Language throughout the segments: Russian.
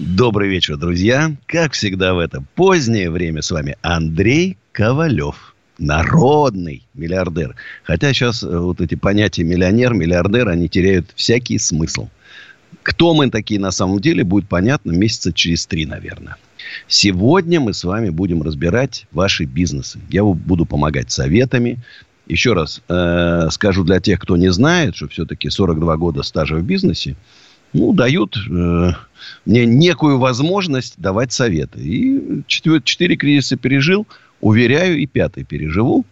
Добрый вечер, друзья. Как всегда в это позднее время с вами Андрей Ковалев. Народный миллиардер. Хотя сейчас вот эти понятия миллионер, миллиардер, они теряют всякий смысл. Кто мы такие на самом деле, будет понятно месяца через 3, наверное. Сегодня мы с вами будем разбирать ваши бизнесы. Я буду помогать советами. Еще раз скажу для тех, кто не знает, что все-таки 42 года стажа в бизнесе, дают мне некую возможность давать советы. И 4 кризиса пережил. Уверяю, и 5-й переживу.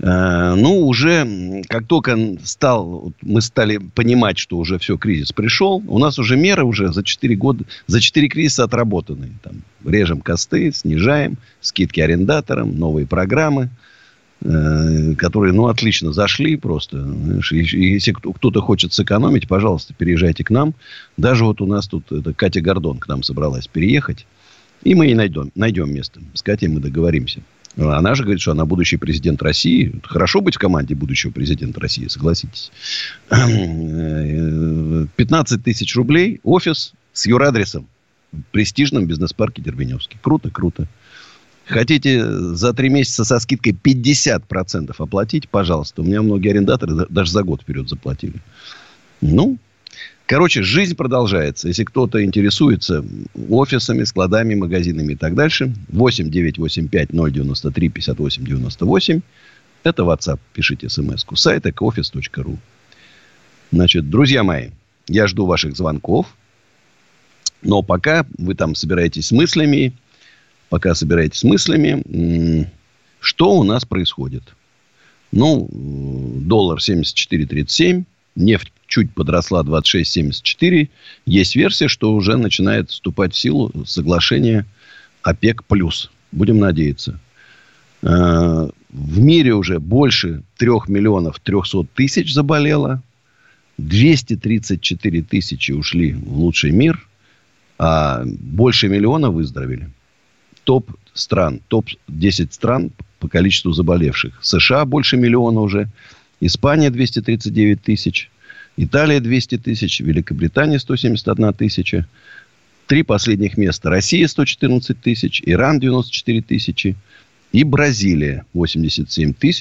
Уже как только мы стали понимать, что уже все, кризис пришел, у нас уже меры уже за 4 года, за 4 кризиса отработаны. Там, режем косты, снижаем, скидки арендаторам, новые программы, которые, отлично зашли просто. Если кто-то хочет сэкономить, пожалуйста, переезжайте к нам. Даже вот у нас тут Катя Гордон к нам собралась переехать. И мы ей найдем место. С Катей мы договоримся. Она же говорит, что она будущий президент России. Хорошо быть в команде будущего президента России, согласитесь. 15 тысяч рублей. Офис с юрадресом. В престижном бизнес-парке Дербеневский. Круто, круто. Хотите за 3 месяца со скидкой 50% оплатить? Пожалуйста. У меня многие арендаторы даже за год вперед заплатили. Короче, жизнь продолжается. Если кто-то интересуется офисами, складами, магазинами и так дальше, 8 985 093 58 98. Это WhatsApp. Пишите смс-ку. Сайт ecooffice.ru. Значит, друзья мои, я жду ваших звонков. Но пока вы там собираетесь мыслями, что у нас происходит? Доллар 74.37. Нефть чуть подросла 26.74. Есть версия, что уже начинает вступать в силу соглашение ОПЕК+. Будем надеяться. В мире уже больше 3 300 000 заболело. 234 000 ушли в лучший мир. А больше миллиона выздоровели. Топ-10 стран по количеству заболевших. США больше миллиона уже. Испания 239 000, Италия 200 000, Великобритания 171 000. 3 последних места. Россия 114 000, Иран 94 000 и Бразилия 87 000.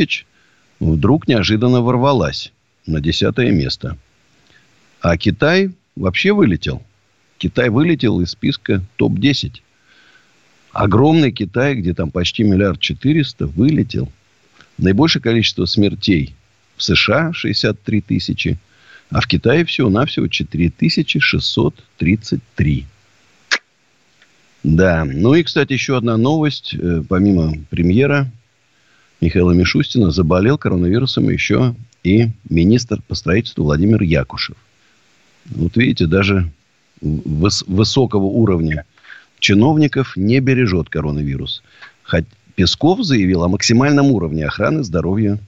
Вдруг неожиданно ворвалась на 10-е место. А Китай вообще вылетел. Китай вылетел из списка топ-10. Огромный Китай, где там почти 1,4 миллиарда, вылетел. Наибольшее количество смертей в США 63 000, а в Китае всего-навсего 4633. Да. И, кстати, еще одна новость. Помимо премьера Михаила Мишустина, заболел коронавирусом еще и министр по строительству Владимир Якушев. Вот видите, даже высокого уровня чиновников не бережет коронавирус. Хоть Песков заявил о максимальном уровне охраны здоровья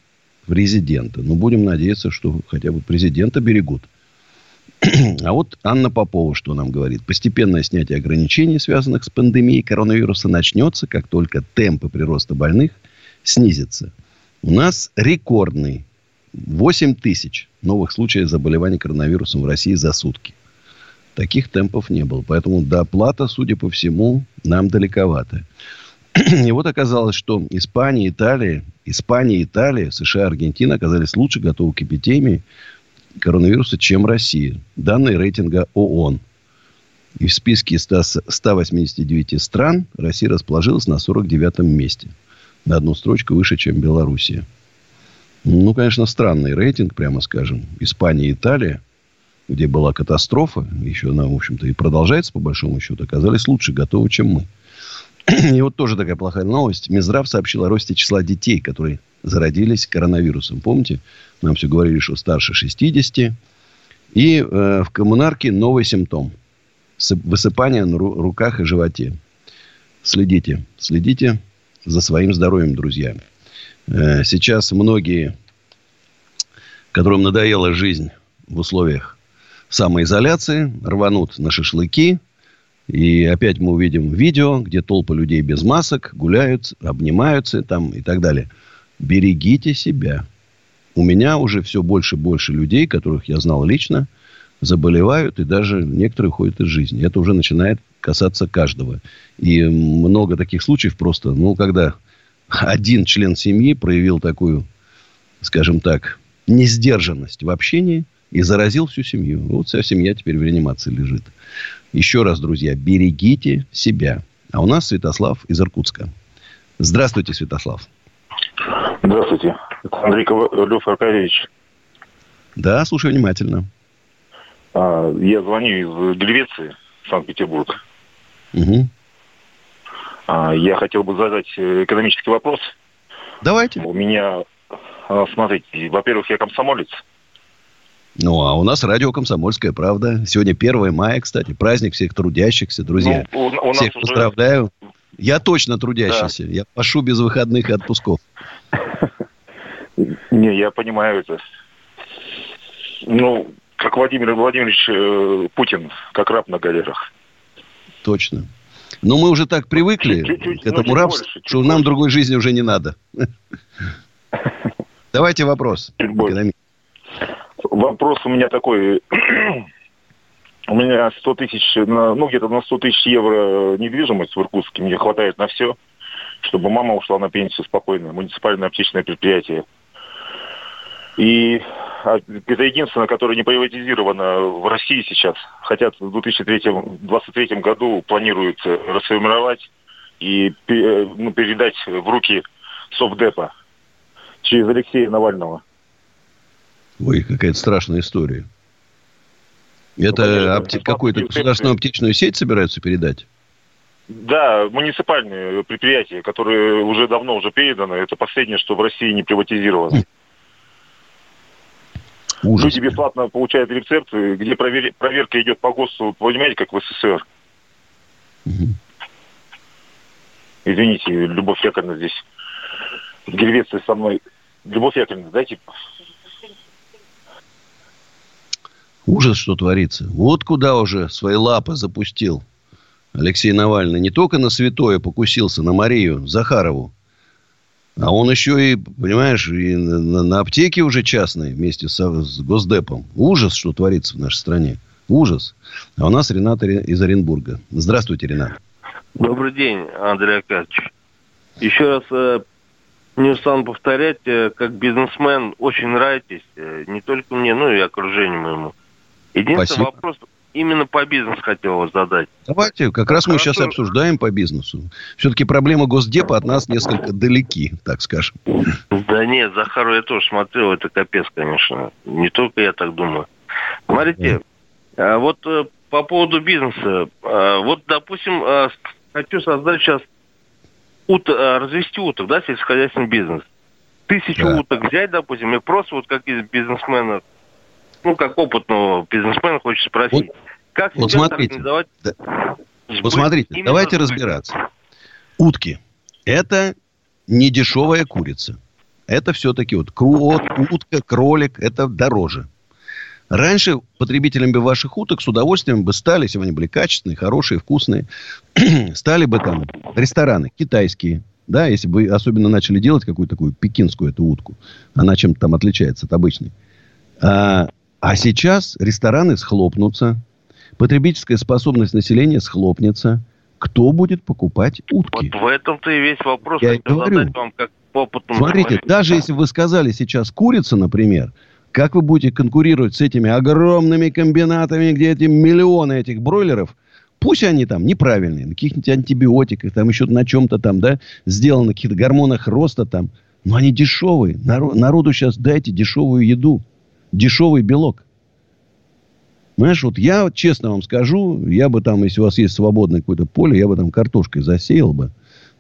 президента. Будем надеяться, что хотя бы президента берегут. А вот Анна Попова что нам говорит. Постепенное снятие ограничений, связанных с пандемией коронавируса, начнется, как только темпы прироста больных снизятся. У нас рекордный 8000 новых случаев заболевания коронавирусом в России за сутки. Таких темпов не было. Поэтому доплата, судя по всему, нам далековато. И вот оказалось, что Испания, Италия, США, Аргентина оказались лучше готовы к эпидемии коронавируса, чем Россия. Данные рейтинга ООН. И в списке 189 стран Россия расположилась на 49-м месте. На 1 строчку выше, чем Белоруссия. Конечно, странный рейтинг, прямо скажем. Испания и Италия, где была катастрофа, еще она, в общем-то, и продолжается, по большому счету, оказались лучше готовы, чем мы. И вот тоже такая плохая новость. Минздрав сообщил о росте числа детей, которые зародились коронавирусом. Помните, нам все говорили, что старше 60. И в коммунарке новый симптом. Высыпание на руках и животе. Следите за своим здоровьем, друзья. Сейчас многие, которым надоела жизнь в условиях самоизоляции, рванут на шашлыки. И опять мы увидим видео, где толпы людей без масок гуляют, обнимаются там и так далее. Берегите себя. У меня уже все больше и больше людей, которых я знал лично, заболевают, и даже некоторые уходят из жизни. Это уже начинает касаться каждого. И много таких случаев просто, когда один член семьи проявил такую, скажем так, несдержанность в общении и заразил всю семью. Вот вся семья теперь в реанимации лежит. Еще раз, друзья, берегите себя. А у нас Святослав из Иркутска. Здравствуйте, Святослав. Здравствуйте. Это Андрей Ковалев Аркадьевич. Да, слушаю внимательно. Я звоню из Гельвеции, Санкт-Петербург. Угу. Я хотел бы задать экономический вопрос. Давайте. У меня, смотрите, во-первых, я комсомолец. А у нас радио «Комсомольская правда». Сегодня 1 мая, кстати. Праздник всех трудящихся, друзья. У всех поздравляю. Я точно трудящийся. Да. Я пошу без выходных и отпусков. Не, я понимаю это. Как Владимир Владимирович Путин, как раб на галерах. Точно. Но мы уже так привыкли к этому рабству, что нам другой жизни уже не надо. Давайте вопрос. Вопрос у меня такой. У меня 100 тысяч, где-то на 100 тысяч евро недвижимость в Иркутске. Мне хватает на все, чтобы мама ушла на пенсию спокойно. Муниципальное аптечное предприятие. И это единственное, которое не приватизировано в России сейчас. Хотят в 2023 году планируют расформировать и передать в руки Совдепа через Алексея Навального. Ой, какая-то страшная история. Это какую-то государственную аптечную сеть собираются передать? Да, муниципальные предприятия, которые уже давно уже переданы. Это последнее, что в России не приватизировано. Ужас. Люди бесплатно получают рецепты, где проверка идет по ГОСТу, понимаете, как в СССР. Угу. Извините, Любовь Яковлевна здесь. В Гельвеции со мной. Любовь Яковлевна, дайте... Ужас, что творится. Вот куда уже свои лапы запустил Алексей Навальный. Не только на святое покусился, на Марию Захарову. А он еще и, понимаешь, и на аптеке уже частной вместе с Госдепом. Ужас, что творится в нашей стране. Ужас. А у нас Ренат из Оренбурга. Здравствуйте, Ренат. Добрый день, Андрей Аркадьевич. Еще раз... Не устану повторять, как бизнесмен очень нравитесь, не только мне, но и окружению моему. Единственный Спасибо. Вопрос именно по бизнесу хотел вас задать. Давайте, как раз мы сейчас обсуждаем по бизнесу. Все-таки проблема Госдепа от нас несколько далеки, так скажем. Да нет, Захару я тоже смотрел, это капец, конечно. Не только я так думаю. Смотрите, вот по поводу бизнеса. Вот, допустим, хочу создать сейчас развести уток, да, сельскохозяйственный бизнес. 1000 уток взять, допустим, и просто как из бизнесмена, как опытного бизнесмена хочешь спросить, как сейчас организовать... Вот смотрите, давайте разбираться. Утки. Это не дешевая курица. Это все-таки утка, кролик, это дороже. Раньше потребителями ваших уток с удовольствием бы стали, если бы они были качественные, хорошие, вкусные, стали бы там рестораны китайские, да, если бы особенно начали делать какую-то такую пекинскую эту утку. Она чем-то там отличается от обычной. А сейчас рестораны схлопнутся, потребительская способность населения схлопнется. Кто будет покупать утки? Вот в этом-то и весь вопрос. Я говорю. Задать вам как опытному. Смотрите, даже если вы сказали сейчас курица, например, как вы будете конкурировать с этими огромными комбинатами, где эти миллионы этих бройлеров, пусть они там неправильные, на каких-нибудь антибиотиках, там еще на чем-то там, да, сделаны, на каких-то гормонах роста там, но они дешевые. Народу сейчас дайте дешевую еду, дешевый белок. Знаешь, я честно вам скажу, я бы там, если у вас есть свободное какое-то поле, я бы там картошкой засеял бы,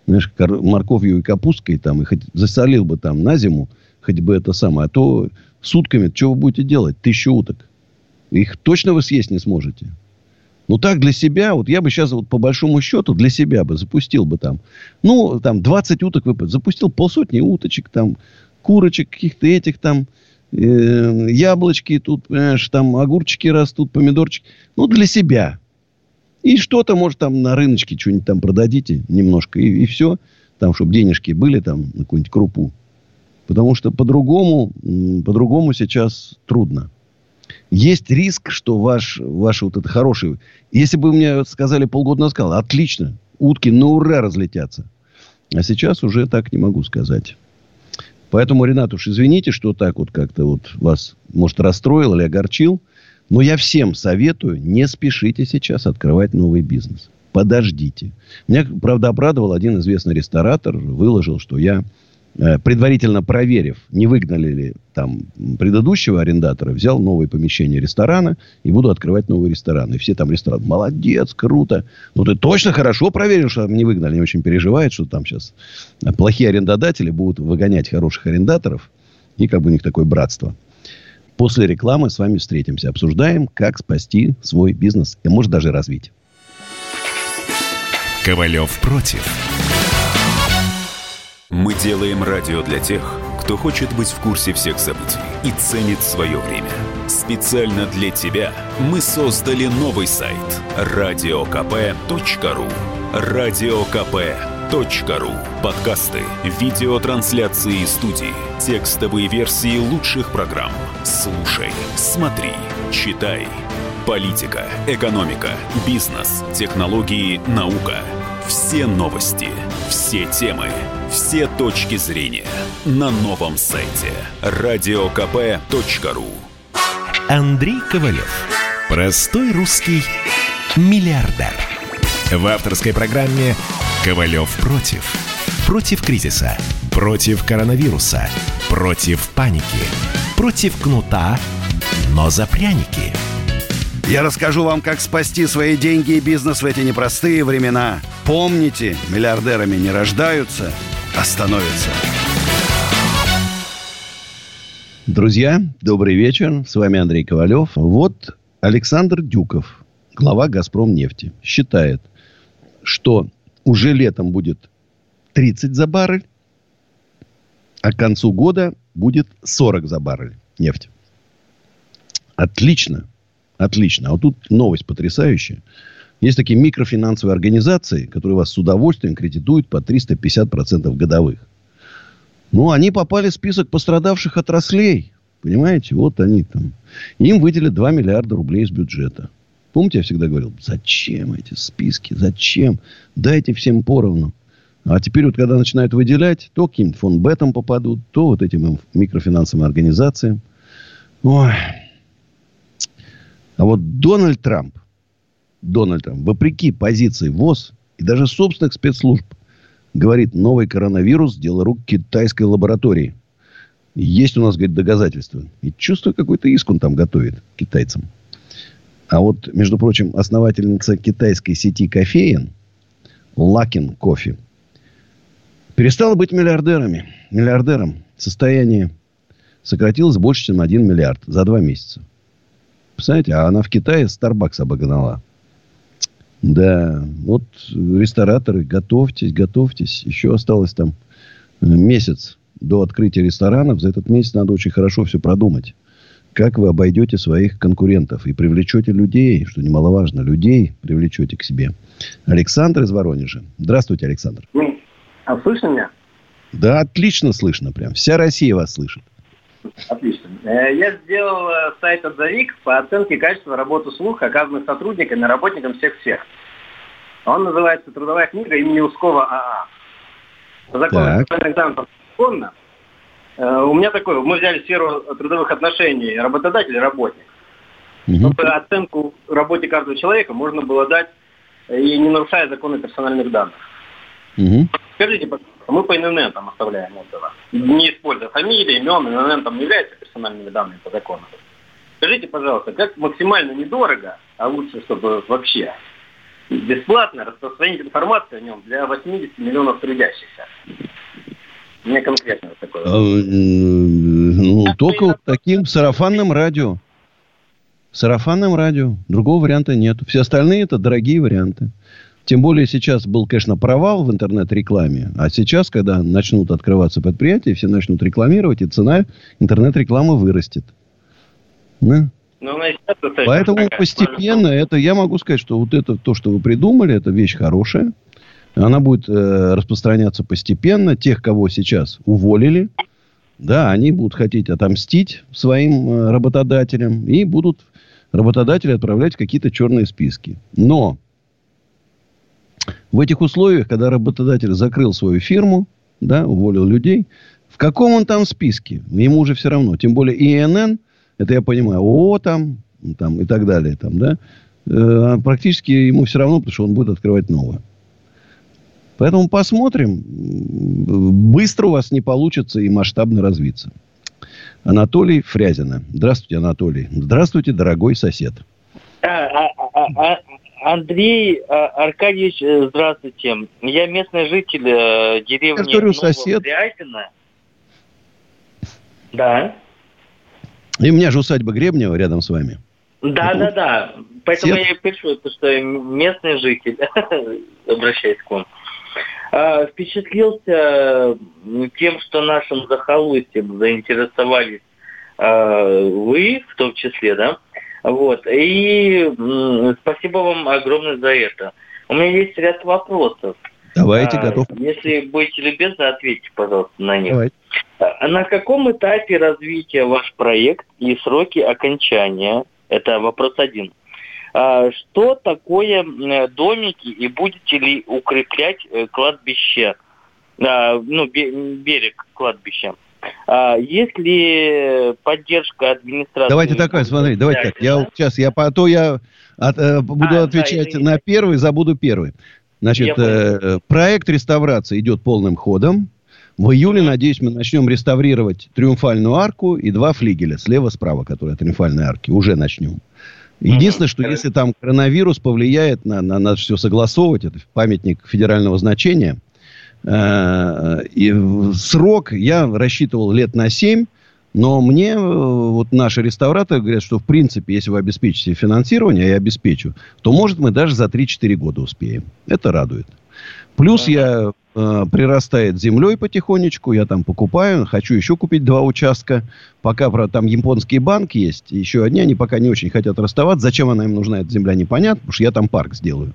знаешь, морковью и капусткой там, и хоть засолил бы там на зиму, хоть бы это самое, а то... С утками, что вы будете делать? 1000 уток. Их точно вы съесть не сможете. Ну, так для себя, вот я бы сейчас вот по большому счету для себя бы запустил бы там, ну, там 20 уток выпадет, запустил полсотни уточек, там, курочек каких-то этих там, яблочки тут, понимаешь, там огурчики растут, помидорчики, ну, для себя. И что-то, может, там на рыночке что-нибудь там продадите немножко, и все, там, чтобы денежки были, там, на какую-нибудь крупу. Потому что по-другому сейчас трудно. Есть риск, что ваш вот этот хороший... Если бы мне сказали полгода назад, сказал, отлично, утки на ура разлетятся. А сейчас уже так не могу сказать. Поэтому, Ренат, уж извините, что так вот как-то вот вас, может, расстроил или огорчил. Но я всем советую, не спешите сейчас открывать новый бизнес. Подождите. Меня, правда, обрадовал один известный ресторатор. Выложил, что я... предварительно проверив, не выгнали ли там предыдущего арендатора, взял новое помещение ресторана и буду открывать новый ресторан. И все там рестораны, молодец, круто. Ну, ты точно хорошо проверил, что не выгнали. Они очень переживают, что там сейчас плохие арендодатели будут выгонять хороших арендаторов. И как бы у них такое братство. После рекламы с вами встретимся. Обсуждаем, как спасти свой бизнес и, может, даже развить. Ковалев против. Мы делаем радио для тех, кто хочет быть в курсе всех событий и ценит свое время. Специально для тебя мы создали новый сайт radiokp.ru. Radiokp.ru. Подкасты, видеотрансляции студии, текстовые версии лучших программ. Слушай, смотри, читай. Политика, экономика, бизнес, технологии, наука. Все новости, все темы, все точки зрения на новом сайте radiokp.ru. Андрей Ковалев. Простой русский миллиардер. В авторской программе «Ковалев против». Против кризиса, против коронавируса, против паники, против кнута, но за пряники. Я расскажу вам, как спасти свои деньги и бизнес в эти непростые времена. Помните, миллиардерами не рождаются, а становятся. Друзья, добрый вечер. С вами Андрей Ковалев. Вот Александр Дюков, глава «Газпромнефти», считает, что уже летом будет 30 за баррель, а к концу года будет 40 за баррель нефть. Отлично. Отлично. А вот тут новость потрясающая. Есть такие микрофинансовые организации, которые вас с удовольствием кредитуют по 350% годовых. Ну, они попали в список пострадавших отраслей. Понимаете? Вот они там. Им выделят 2 миллиарда рублей из бюджета. Помните, я всегда говорил, зачем эти списки? Зачем? Дайте всем поровну. А теперь вот, когда начинают выделять, то каким-то фонбетам попадут, то вот этим микрофинансовым организациям. Ой... А вот Дональд Трамп, вопреки позиции ВОЗ и даже собственных спецслужб, говорит, новый коронавирус – дело рук китайской лаборатории. Есть у нас, говорит, доказательства. И чувствую, какой-то иск он там готовит китайцам. А вот, между прочим, основательница китайской сети кофеен, Luckin Coffee, перестала быть миллиардером. Состояние сократилось больше, чем на 1 миллиард за 2 месяца. Представляете, а она в Китае Starbucks обогнала. Да, вот рестораторы, готовьтесь. Еще осталось там месяц до открытия ресторанов. За этот месяц надо очень хорошо все продумать. Как вы обойдете своих конкурентов и привлечете людей, что немаловажно, людей привлечете к себе. Александр из Воронежа. Здравствуйте, Александр. А слышно меня? Да, отлично слышно прям. Вся Россия вас слышит. Отлично. Я сделал сайт «Отзовик» по оценке качества работы услуг, оказанных сотрудниками и работникам всех. Он называется «Трудовая книга имени Ускова АА». По закону экзаменов законно. У меня такой, мы взяли сферу трудовых отношений работодатель и работник. Чтобы оценку работе каждого человека можно было дать, и не нарушая законы персональных данных. Скажите, пожалуйста, мы по ИНН там оставляем отзывы, не используя фамилии, имен, ИНН там не являются персональными данными по закону. Скажите, пожалуйста, как максимально недорого, а лучше, чтобы вообще бесплатно распространить информацию о нем для 80 миллионов трудящихся? Мне конкретно вот такое. Ну, только таким сарафанным радио. сарафанным радио. Другого варианта нет. Все остальные это дорогие варианты. Тем более сейчас был, конечно, провал в интернет-рекламе. А сейчас, когда начнут открываться предприятия, все начнут рекламировать, и цена интернет-рекламы вырастет. Да? Поэтому постепенно это, я могу сказать, что вот это то, что вы придумали, это вещь хорошая. Она будет распространяться постепенно. Тех, кого сейчас уволили, да, они будут хотеть отомстить своим работодателям. И будут работодатели отправлять в какие-то черные списки. Но в этих условиях, когда работодатель закрыл свою фирму, да, уволил людей, в каком он там списке? Ему уже все равно. Тем более ИНН, это я понимаю, ООО там и так далее. Там, да, практически ему все равно, потому что он будет открывать новое. Поэтому посмотрим. Быстро у вас не получится и масштабно развиться. Анатолий Фрязино. Здравствуйте, Анатолий. Здравствуйте, дорогой сосед. Андрей Аркадьевич, здравствуйте. Я местный житель деревни Нового Фрязино. Да. И у меня же усадьба Гребнева рядом с вами. Да. Поэтому я пишу, что я местный житель. Обращаюсь к вам. Впечатлился тем, что нашим захолустьем заинтересовались вы, в том числе, да? Вот. И спасибо вам огромное за это. У меня есть ряд вопросов. Давайте, готов. Если будете любезны, ответьте, пожалуйста, на них. Давайте. На каком этапе развития ваш проект и сроки окончания? Это вопрос один. Что такое домики и будете ли укреплять кладбище, берег кладбища? Есть ли поддержка администрации? Давайте такое, смотри, давайте так. Я буду отвечать на первый, забуду первый. Значит, проект реставрации идет полным ходом. В июле, надеюсь, мы начнем реставрировать Триумфальную арку и два флигеля слева-справа, которые от Триумфальной арки. Уже начнем. Единственное, что если там коронавирус повлияет на нас все согласовывать, это памятник федерального значения. И срок я рассчитывал лет на 7, но мне вот наши реставраторы говорят, что в принципе, если вы обеспечите финансирование, а я обеспечу, то, может, мы даже за 3-4 года успеем. Это радует. Плюс я прирастает землей потихонечку, я там покупаю, хочу еще купить 2 участка. Пока, правда, там японский банк есть, еще одни, они пока не очень хотят расставаться. Зачем она им нужна, эта земля, непонятно, потому что я там парк сделаю.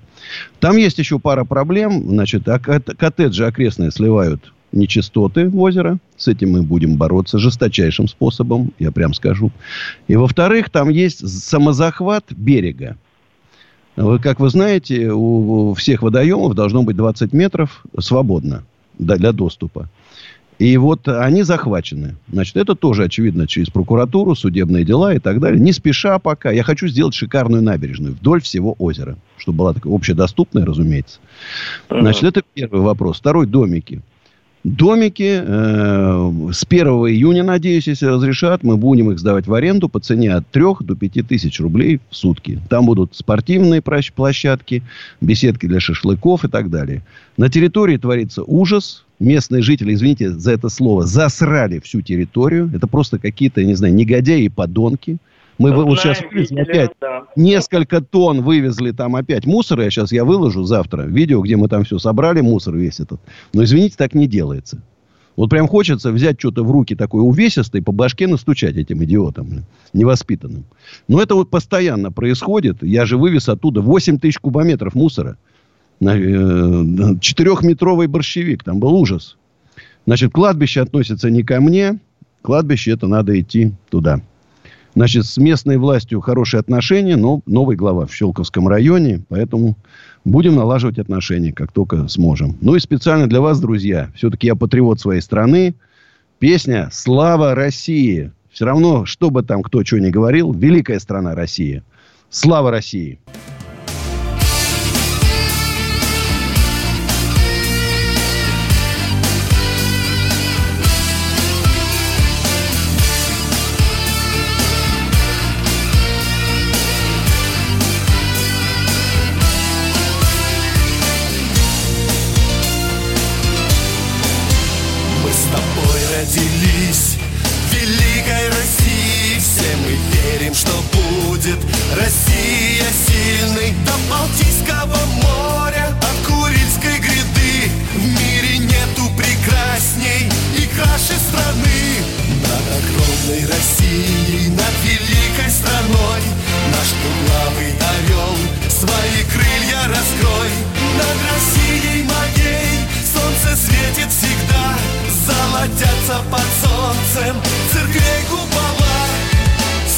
Там есть еще пара проблем, значит, коттеджи окрестные сливают нечистоты в озеро, с этим мы будем бороться жесточайшим способом, я прям скажу. И, во-вторых, там есть самозахват берега. Как вы знаете, у всех водоемов должно быть 20 метров свободно для доступа. И вот они захвачены. Значит, это тоже, очевидно, через прокуратуру, судебные дела и так далее. Не спеша пока. Я хочу сделать шикарную набережную вдоль всего озера. Чтобы была такая общедоступная, разумеется. Значит, это первый вопрос. Второй – домики. Домики с 1 июня, надеюсь, если разрешат, мы будем их сдавать в аренду по цене от 3 до 5 тысяч рублей в сутки. Там будут спортивные площадки, беседки для шашлыков и так далее. На территории творится ужас. Местные жители, извините за это слово, засрали всю территорию. Это просто какие-то, я не знаю, негодяи и подонки. Мы вот сейчас вывезли опять несколько тонн вывезли там опять мусора. Я сейчас выложу завтра видео, где мы там все собрали, мусор весь этот. Но, извините, так не делается. Вот прям хочется взять что-то в руки такое увесистое и по башке настучать этим идиотам невоспитанным. Но это вот постоянно происходит. Я же вывез оттуда 8 тысяч кубометров мусора. 4-метровый борщевик. Там был ужас. Значит, кладбище относится не ко мне. Кладбище, это надо идти туда. Значит, с местной властью хорошие отношения, но новый глава в Щелковском районе. Поэтому будем налаживать отношения, как только сможем. Ну и специально для вас, друзья. Все-таки я патриот своей страны. Песня «Слава России». Все равно, что бы там кто что ни говорил, великая страна Россия. Слава России! Родились в великой России, все мы верим, что будет. Россия сильный до Балтийского моря, от Курильской гряды. В мире нету прекрасней и краше страны. Над огромной Россией, над великой страной, наш двуглавый орел свои крылья раскрой. Над Россией моей солнце светит всегда, золотятся под солнцем церквей купола.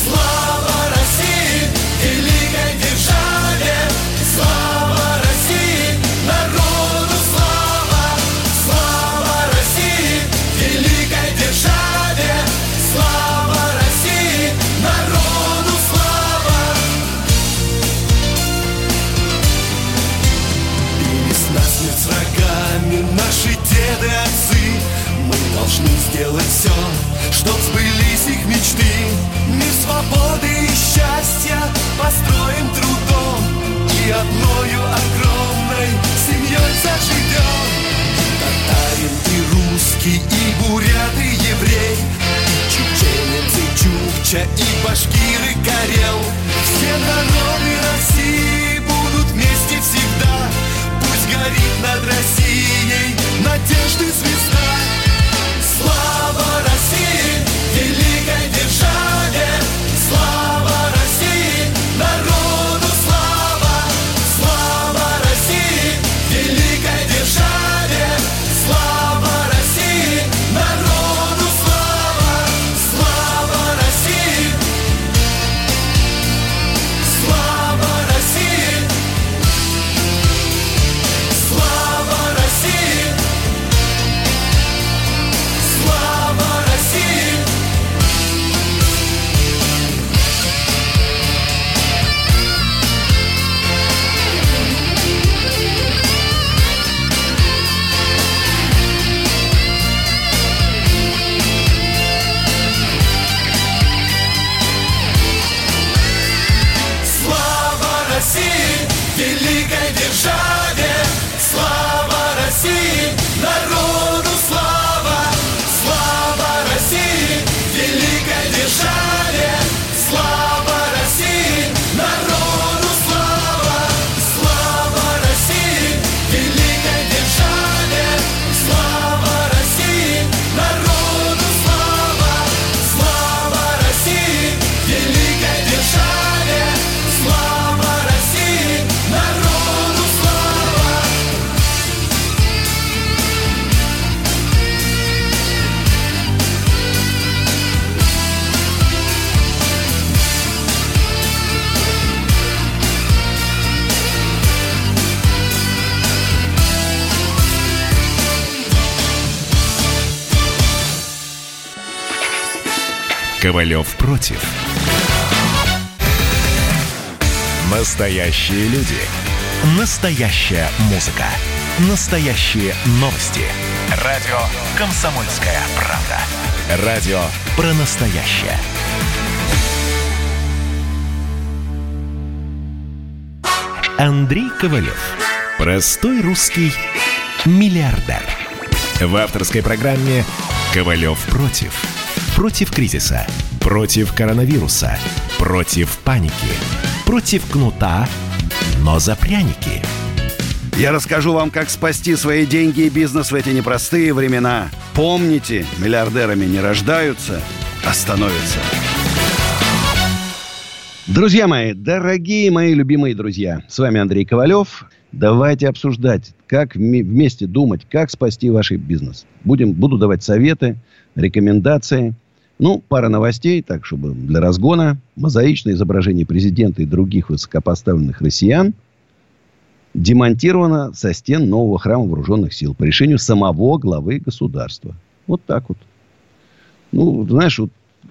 Слава России, великой державе! Слава России, народу слава! Слава России, великой державе! Слава России, народу слава! Били с нас не с врагами наши деды, отцы. Мы должны сделать все, чтоб сбылись их мечты. Мир свободы и счастья построим трудом, и одною огромной семьей заживем. Татарин и русский, и бурят, и еврей, и чеченец, и чукча, и башкир, и карел. Все народы России будут вместе всегда. Пусть горит над Россией надежды звезда. Слава России, великой державе! Слава России, народу слава! Слава России, великой державе! Слава России, народу слава! Слава России! Слава России! Слава России! Слава России! Великой державе, слава России, народу слава, слава России, великой державе, слава России, народу слава, слава России, великой державе, слава России, народу слава, слава России, великой державе, слава России. Народу слава! Ковалев против. Настоящие люди. Настоящая музыка. Настоящие новости. Радио «Комсомольская правда». Радио про настоящее. Андрей Ковалев. Простой русский миллиардер. В авторской программе «Ковалев против». Против кризиса. Против коронавируса. Против паники. Против кнута, но за пряники. Я расскажу вам, как спасти свои деньги и бизнес в эти непростые времена. Помните, миллиардерами не рождаются, а становятся. Друзья мои, дорогие мои любимые друзья, с вами Андрей Ковалев. Давайте обсуждать, как вместе думать, как спасти ваш бизнес. Буду давать советы, рекомендации. Пара новостей, так, чтобы для разгона. Мозаичное изображение президента и других высокопоставленных россиян демонтировано со стен нового храма вооруженных сил по решению самого главы государства. Вот так вот.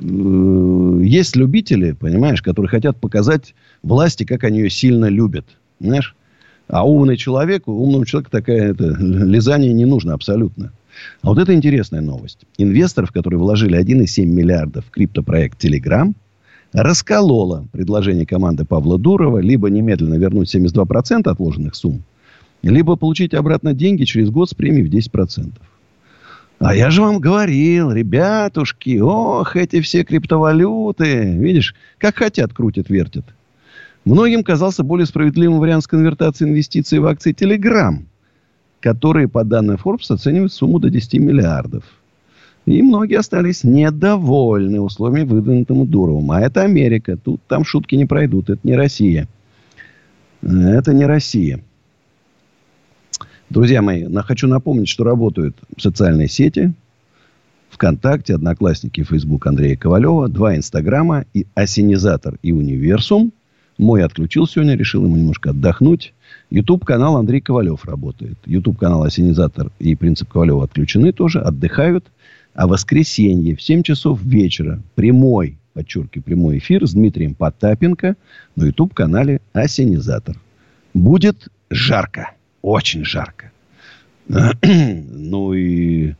Есть любители, понимаешь, которые хотят показать власти, как они ее сильно любят. Понимаешь? А умному человеку такая лизание не нужно абсолютно. А вот это интересная новость. Инвесторов, которые вложили 1,7 миллиардов в криптопроект Telegram, раскололо предложение команды Павла Дурова либо немедленно вернуть 72% отложенных сумм, либо получить обратно деньги через год с премией в 10%. А я же вам говорил, ребятушки, эти все криптовалюты. Видишь, как хотят, крутят, вертят. Многим казался более справедливым вариант с конвертацией инвестиций в акции Telegram, которые, по данным Forbes, оценивают сумму до 10 миллиардов. И многие остались недовольны условиями, выдвинутым Дуровым. А это Америка. Тут там шутки не пройдут. Это не Россия. Это не Россия. Друзья мои, хочу напомнить, что работают социальные сети. ВКонтакте, Одноклассники, Фейсбук Андрея Ковалева. 2 Инстаграма, и Осенизатор и Универсум. Мой отключил сегодня, решил ему немножко отдохнуть. Ютуб-канал Андрей Ковалев работает. Ютуб-канал Осенизатор и Принцип Ковалева отключены тоже, отдыхают. А в воскресенье в 7 часов вечера прямой, подчеркиваю, прямой эфир с Дмитрием Потапенко на YouTube-канале Осенизатор. Будет жарко. Очень жарко. Ну и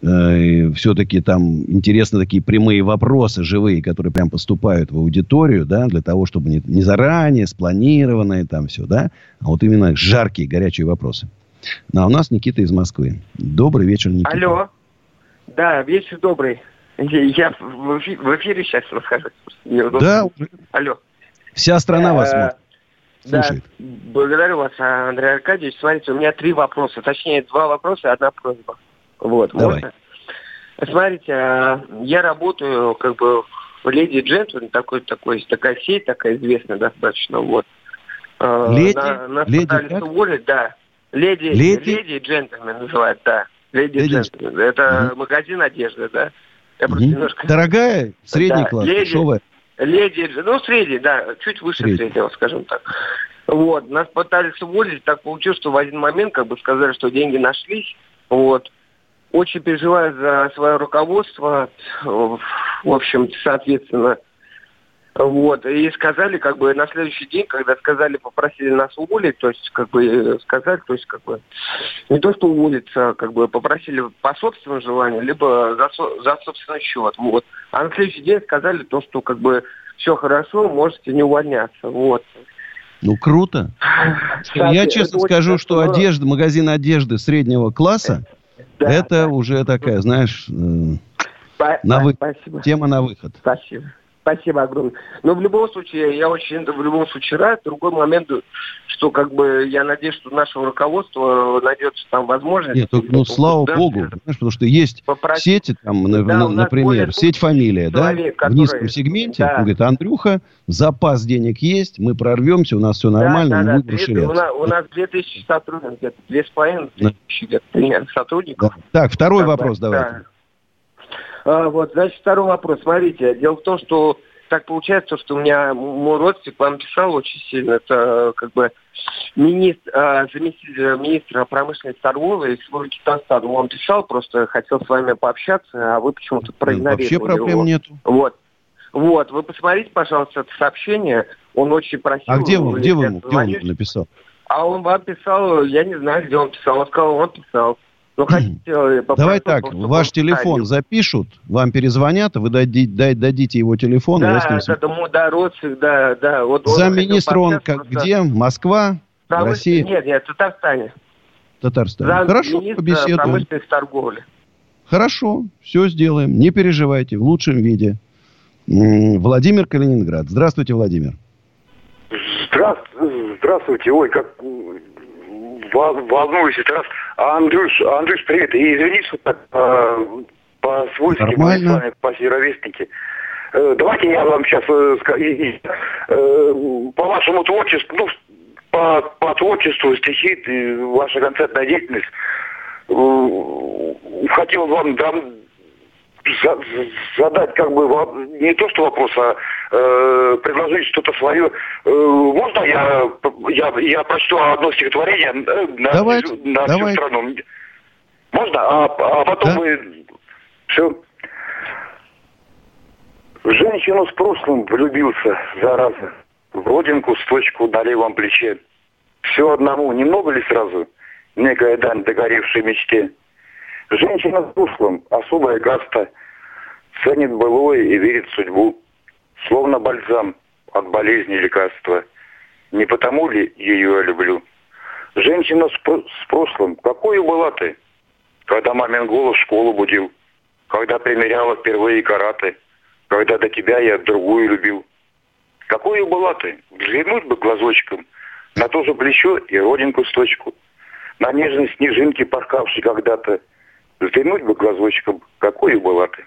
все-таки там интересны такие прямые вопросы живые, которые прям поступают в аудиторию, да, для того, чтобы не заранее спланированные там все, да, а вот именно жаркие, горячие вопросы. А у нас Никита из Москвы. Добрый вечер, Никита. Алло. Да, вечер добрый. Я в эфире сейчас расскажу. Да. Алло. Вся страна вас смотрит. Да, слушает. Благодарю вас, Андрей Аркадьевич. Смотрите, у меня 3 вопроса. Точнее, 2 вопроса и 1 просьба. Вот, давай. Можно? Смотрите, я работаю как бы в «Леди Джентльмен», такая сеть, такая известная достаточно. Вот. «Леди Джентльмен» называют, да. «Леди Джентльмен». Это магазин одежды, да? Я просто немножко... Дорогая, средний класс, дешевая. «Леди», ну, средний, да, чуть выше среднего, скажем так. Вот, нас пытались уволить, так получилось, что в один момент, как бы, сказали, что деньги нашлись, вот. Очень переживаю за свое руководство, в общем, соответственно, вот. И сказали, как бы, на следующий день, когда сказали, попросили нас уволить, то есть, как бы, сказали, то есть, как бы, не то, что уволиться, как бы, попросили по собственному желанию, либо за собственный счет, вот. А на следующий день сказали то, что, как бы, все хорошо, можете не увольняться, вот. Ну, круто. Я честно скажу, что одежда, магазин одежды среднего класса, да, это уже такая, знаешь, тема на выход. Спасибо. Спасибо огромное. Но в любом случае, я очень рад. Другой момент, что как бы я надеюсь, что нашего руководства найдется там возможность. Нет, только, ну слава богу, знаешь, потому что есть сети, там, например, сеть «Фамилия», человек, да, в низком сегменте, да. Он говорит, Андрюха, запас денег есть, мы прорвемся, у нас все нормально, мы будем расширяться. У нас 2000 сотрудников, где-то 2500 где-то, сотрудников. Да. Так, второй вопрос давайте. Да. Вот, значит, второй вопрос. Смотрите, дело в том, что так получается, что у меня мой родственник вам писал очень сильно. Это как бы заместитель министра промышленности торговли из Китайстана. Он писал, просто хотел с вами пообщаться, а вы почему-то проигнорировали его. Вообще проблем нету. Вот, вы посмотрите, пожалуйста, это сообщение. Он очень просил... А где он написал? А он вам писал, я не знаю, где он писал. Он сказал, он писал. Давай так, ваш телефон запишут, вам перезвонят, вы дадите его телефон. Да, вот. Замминистра он где? Москва? Россия? Нет, в Татарстане. Хорошо, побеседуем. Промышленность торговли. Хорошо, все сделаем, не переживайте, в лучшем виде. Владимир, Калининград. Здравствуйте, Владимир. Здравствуйте, ой, как... Волнуюсь сейчас. Андрюш, привет. И извини, что так по-свойски мы с вами почти ровесники. Давайте я вам сейчас по вашему творчеству, по творчеству стихи, ваша концертная деятельность, хотел вам задать как бы не то что вопрос, а предложить что-то свое. Можно я прочту одно стихотворение на всю страну? Можно? А потом вы... Да? Все. В женщину с прошлым влюбился, зараза. В родинку с точку на левом плече. Все одному, немного ли сразу? Некая дань догоревшей мечте. Женщина с прошлым, особая каста, ценит былое и верит в судьбу, словно бальзам от болезни лекарства. Не потому ли ее я люблю? Женщина с прошлым, какой была ты, когда мамин голос школу будил, когда примеряла впервые караты, когда до тебя я другую любил. Какой была ты? Взглянуть бы глазочком на то же плечо и родинку сточку, на нежной снежинке порхавшей когда-то. Взглянуть бы глазочком, какой была ты.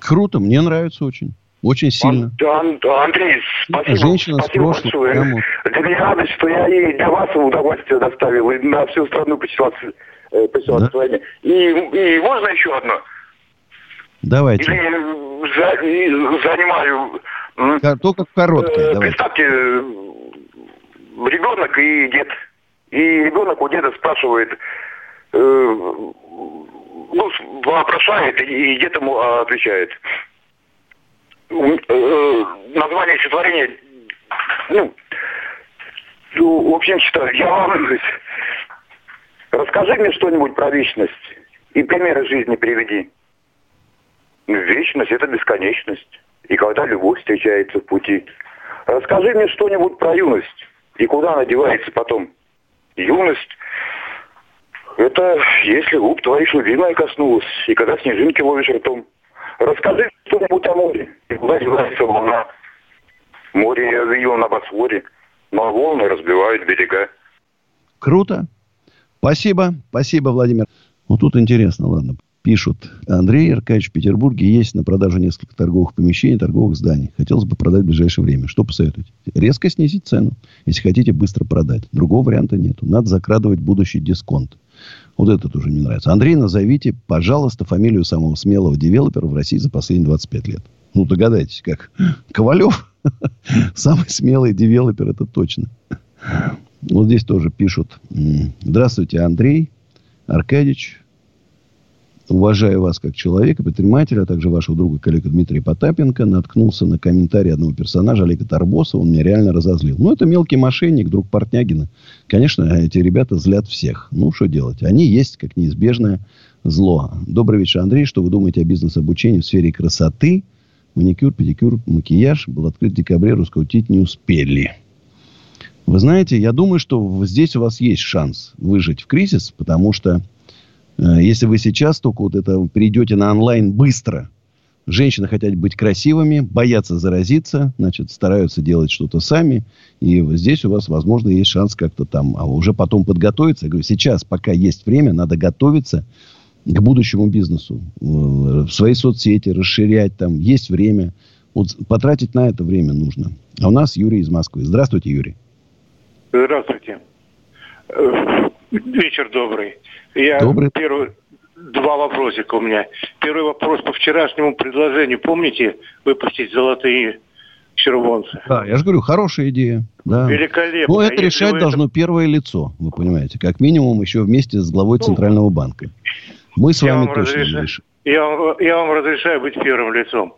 Круто, мне нравится очень. Очень сильно. Да, Андрей, спасибо. Женщина спасибо с прошлым. Большое. Для меня радость, что я и для вас удовольствие доставил. И на всю страну посетила да? с вами. И можно еще одно? Давайте. Или занимаю... Только короткое. Представьте, ребенок и дед. И ребенок у деда спрашивает... вопрошает, и дед ему отвечает. Название стихотворения, в общем, читаю. Я волнуюсь. Расскажи мне что-нибудь про вечность и примеры жизни приведи. Вечность – это бесконечность, и когда любовь встречается в пути. Расскажи мне что-нибудь про юность и куда она девается потом. Юность – это если губ твоих любимая коснулась, и когда снежинки ловишь ртом. Расскажи что-нибудь о море, и куда девается волна. Море я видел на Босфоре, но волны разбивают берега. Круто. Спасибо, Владимир. Ну, тут интересно, ладно. Пишут, Андрей Аркадьевич, в Петербурге есть на продажу несколько торговых помещений, торговых зданий. Хотелось бы продать в ближайшее время. Что посоветуете? Резко снизить цену, если хотите быстро продать. Другого варианта нету. Надо закрадывать будущий дисконт. Вот это тоже мне нравится. Андрей, назовите, пожалуйста, фамилию самого смелого девелопера в России за последние 25 лет. Ну, догадайтесь, как? Ковалев? Самый смелый девелопер, это точно. Вот здесь тоже пишут. Здравствуйте, Андрей Аркадьевич. Уважаю вас как человека, предпринимателя, а также вашего друга, коллега Дмитрия Потапенко. Наткнулся на комментарий одного персонажа, Олега Тарбосова. Он меня реально разозлил. Это мелкий мошенник, друг Портнягина. Конечно, эти ребята злят всех. Что делать? Они есть как неизбежное зло. Добрый вечер, Андрей. Что вы думаете о бизнес-обучении в сфере красоты? Маникюр, педикюр, макияж был открыт в декабре. Раскрутить не успели. Вы знаете, я думаю, что здесь у вас есть шанс выжить в кризис, потому что если вы сейчас только перейдете на онлайн быстро. Женщины хотят быть красивыми, боятся заразиться, значит, стараются делать что-то сами. И здесь у вас, возможно, есть шанс как-то там, а уже потом подготовиться. Я говорю, сейчас, пока есть время, надо готовиться к будущему бизнесу. В свои соцсети расширять там. Есть время. Потратить на это время нужно. А у нас Юрий из Москвы. Здравствуйте, Юрий. Здравствуйте. Вечер добрый. Первый, два вопросика у меня. Первый вопрос по вчерашнему предложению. Помните выпустить золотые червонцы? Да, я же говорю, хорошая идея. Да. Великолепно. Но это решать должно первое лицо, вы понимаете. Как минимум еще вместе с главой Центрального банка. Мы с вами точно не решим. Я вам разрешаю быть первым лицом.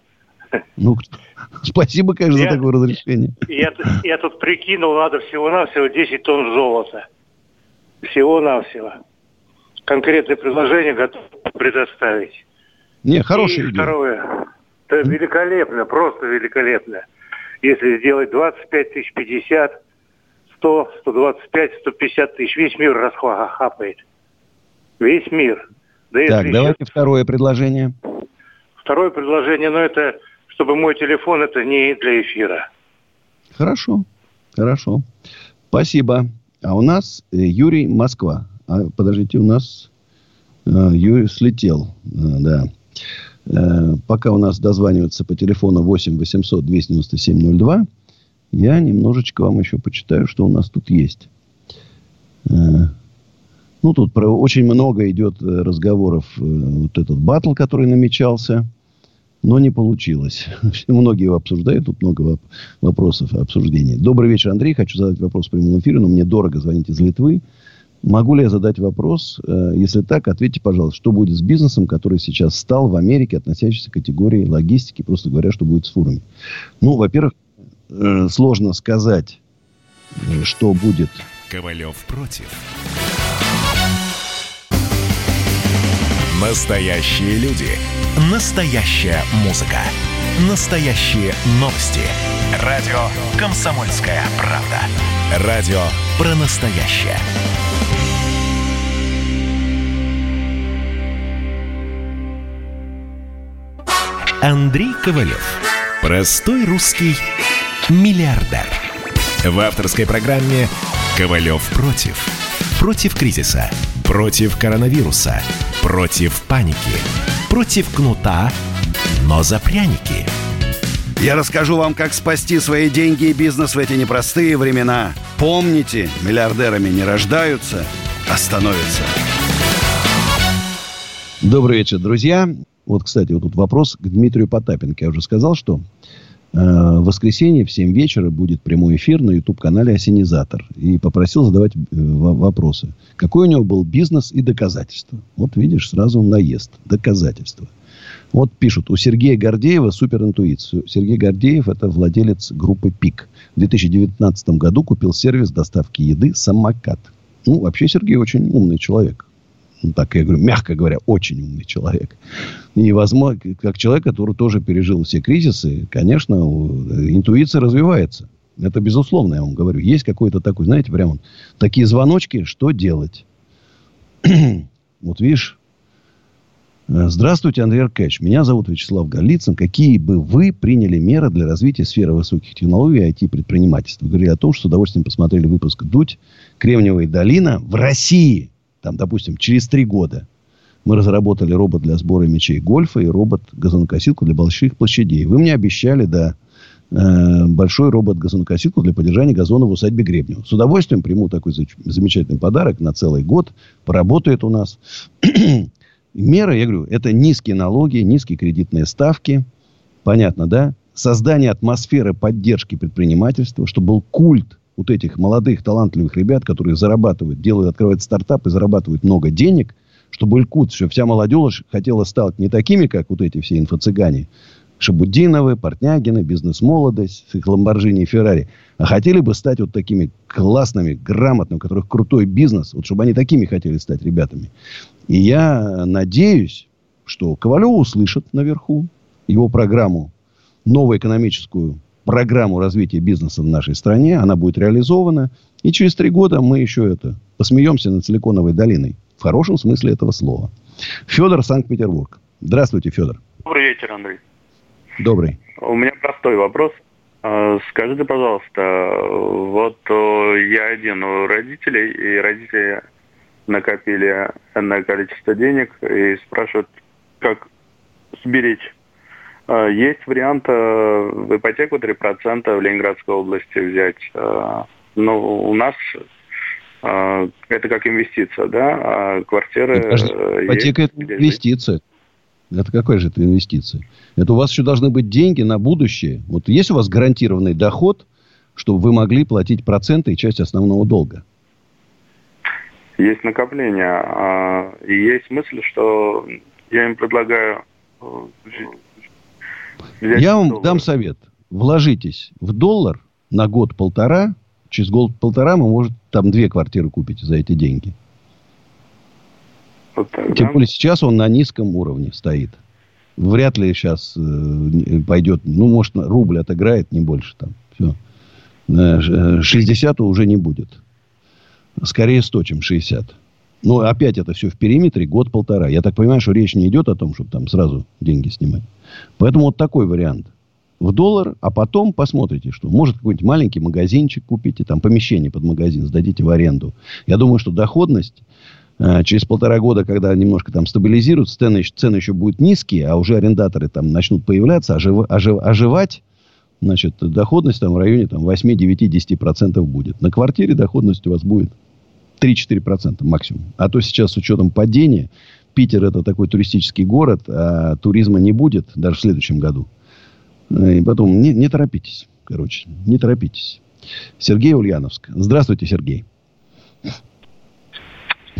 Спасибо, конечно, за такое разрешение. Я тут прикинул, надо всего-навсего 10 тонн золота. Всего-навсего. Конкретное предложение готов предоставить. Хорошая идея. Второе. Это великолепно, просто великолепно. Если сделать 25 тысяч, 50, 100, 125, 150 тысяч. Весь мир расхлопает. Весь мир. Да так, давайте второе предложение. Второе предложение, это чтобы мой телефон, это не для эфира. Хорошо. Спасибо. А у нас Юрий Москва. Подождите, у нас Юрий слетел. Пока у нас дозваниваются по телефону 8 800 297 02, я немножечко вам еще почитаю, что у нас тут есть. Тут очень много идет разговоров. Этот батл, который намечался, но не получилось. Многие его обсуждают. Тут много вопросов обсуждений. Добрый вечер, Андрей. Хочу задать вопрос в прямом эфире, но мне дорого звонить из Литвы. Могу ли я задать вопрос? Если так, ответьте, пожалуйста, что будет с бизнесом, который сейчас стал в Америке, относящийся к категории логистики, просто говоря, что будет с фурами? Во-первых, сложно сказать, что будет. Ковалев против. Настоящие люди. Настоящая музыка. Настоящие новости. Радио «Комсомольская правда». Радио про настоящее. Андрей Ковалев. Простой русский «Миллиардер». В авторской программе «Ковалев против». Против кризиса. Против коронавируса. Против паники. Против кнута, но за пряники. Я расскажу вам, как спасти свои деньги и бизнес в эти непростые времена. Помните, миллиардерами не рождаются, а становятся. Добрый вечер, друзья. Вот, кстати, вот тут вопрос к Дмитрию Потапенко. Я уже сказал, что в воскресенье в 7 вечера будет прямой эфир на YouTube-канале «Осенизатор». И попросил задавать вопросы. Какой у него был бизнес и доказательства? Вот видишь, сразу он наезд. Доказательства. Вот пишут. У Сергея Гордеева суперинтуиция. Сергей Гордеев – это владелец группы «ПИК». В 2019 году купил сервис доставки еды «Самокат». Ну, вообще, Сергей очень умный человек. Ну, так я говорю, мягко говоря, очень умный человек. И, возможно, как человек, который тоже пережил все кризисы, конечно, интуиция развивается. Это безусловно, я вам говорю. Есть какой-то такой, знаете, прям такие звоночки, что делать. Вот видишь. Здравствуйте, Андрей Аркадьевич. Меня зовут Вячеслав Голицын. Какие бы вы приняли меры для развития сферы высоких технологий и IT-предпринимательства? Вы говорили о том, что с удовольствием посмотрели выпуск «Дудь. Кремниевая долина в России». Там, допустим, через 3 года мы разработали робот для сбора мячей гольфа и робот-газонокосилку для больших площадей. Вы мне обещали, да, большой робот-газонокосилку для поддержания газона в усадьбе Гребнева. С удовольствием приму такой замечательный подарок на целый год. Поработает у нас. Меры, я говорю, это низкие налоги, низкие кредитные ставки. Понятно, да? Создание атмосферы поддержки предпринимательства, чтобы был культ вот этих молодых, талантливых ребят, которые зарабатывают, делают, открывают стартап и зарабатывают много денег, чтобы Иркутск, вся молодежь хотела стать не такими, как вот эти все инфо-цыгане, Шабудиновы, Портнягины, бизнес-молодость, их Ламборджини и Феррари, а хотели бы стать вот такими классными, грамотными, у которых крутой бизнес, вот чтобы они такими хотели стать ребятами. И я надеюсь, что Ковалев услышит наверху его программу, новую экономическую программу развития бизнеса в нашей стране. Она будет реализована. И через 3 года мы еще посмеемся над Силиконовой долиной. В хорошем смысле этого слова. Федор, Санкт-Петербург. Здравствуйте, Федор. Добрый вечер, Андрей. Добрый. У меня простой вопрос. Скажите, пожалуйста, вот я один у родителей, и родители накопили энное количество денег и спрашивают, как сберечь. Есть вариант в ипотеку 3% в Ленинградской области взять. Но у нас это как инвестиция, да? А квартиры... Подожди, ипотека – это инвестиция. Это какая же это инвестиция? Это у вас еще должны быть деньги на будущее. Вот есть у вас гарантированный доход, чтобы вы могли платить проценты и часть основного долга? Есть накопления. И есть мысль, что я им предлагаю... Я вам дам совет. Вложитесь в доллар на год-полтора. Через год-полтора вы, может, там 2 квартиры купите за эти деньги. Вот так, тем более, да? Сейчас он на низком уровне стоит. Вряд ли сейчас пойдет... Ну, может, рубль отыграет, не больше там. Все. 60 уже не будет. Скорее 100, чем 60. Но опять это все в периметре год-полтора. Я так понимаю, что речь не идет о том, чтобы там сразу деньги снимать. Поэтому вот такой вариант. В доллар, а потом посмотрите, что. Может, какой-нибудь маленький магазинчик купите, там помещение под магазин, сдадите в аренду. Я думаю, что доходность через 1,5 года, когда немножко там стабилизируются, цены еще будут низкие, а уже арендаторы там начнут появляться, оживать. Значит, доходность там в районе там, 8, 9, 10% будет. На квартире доходность у вас будет 3-4% максимум. А то сейчас с учетом падения, Питер это такой туристический город, а туризма не будет даже в следующем году. И потом не торопитесь, короче, не торопитесь. Сергей, Ульяновск. Здравствуйте, Сергей.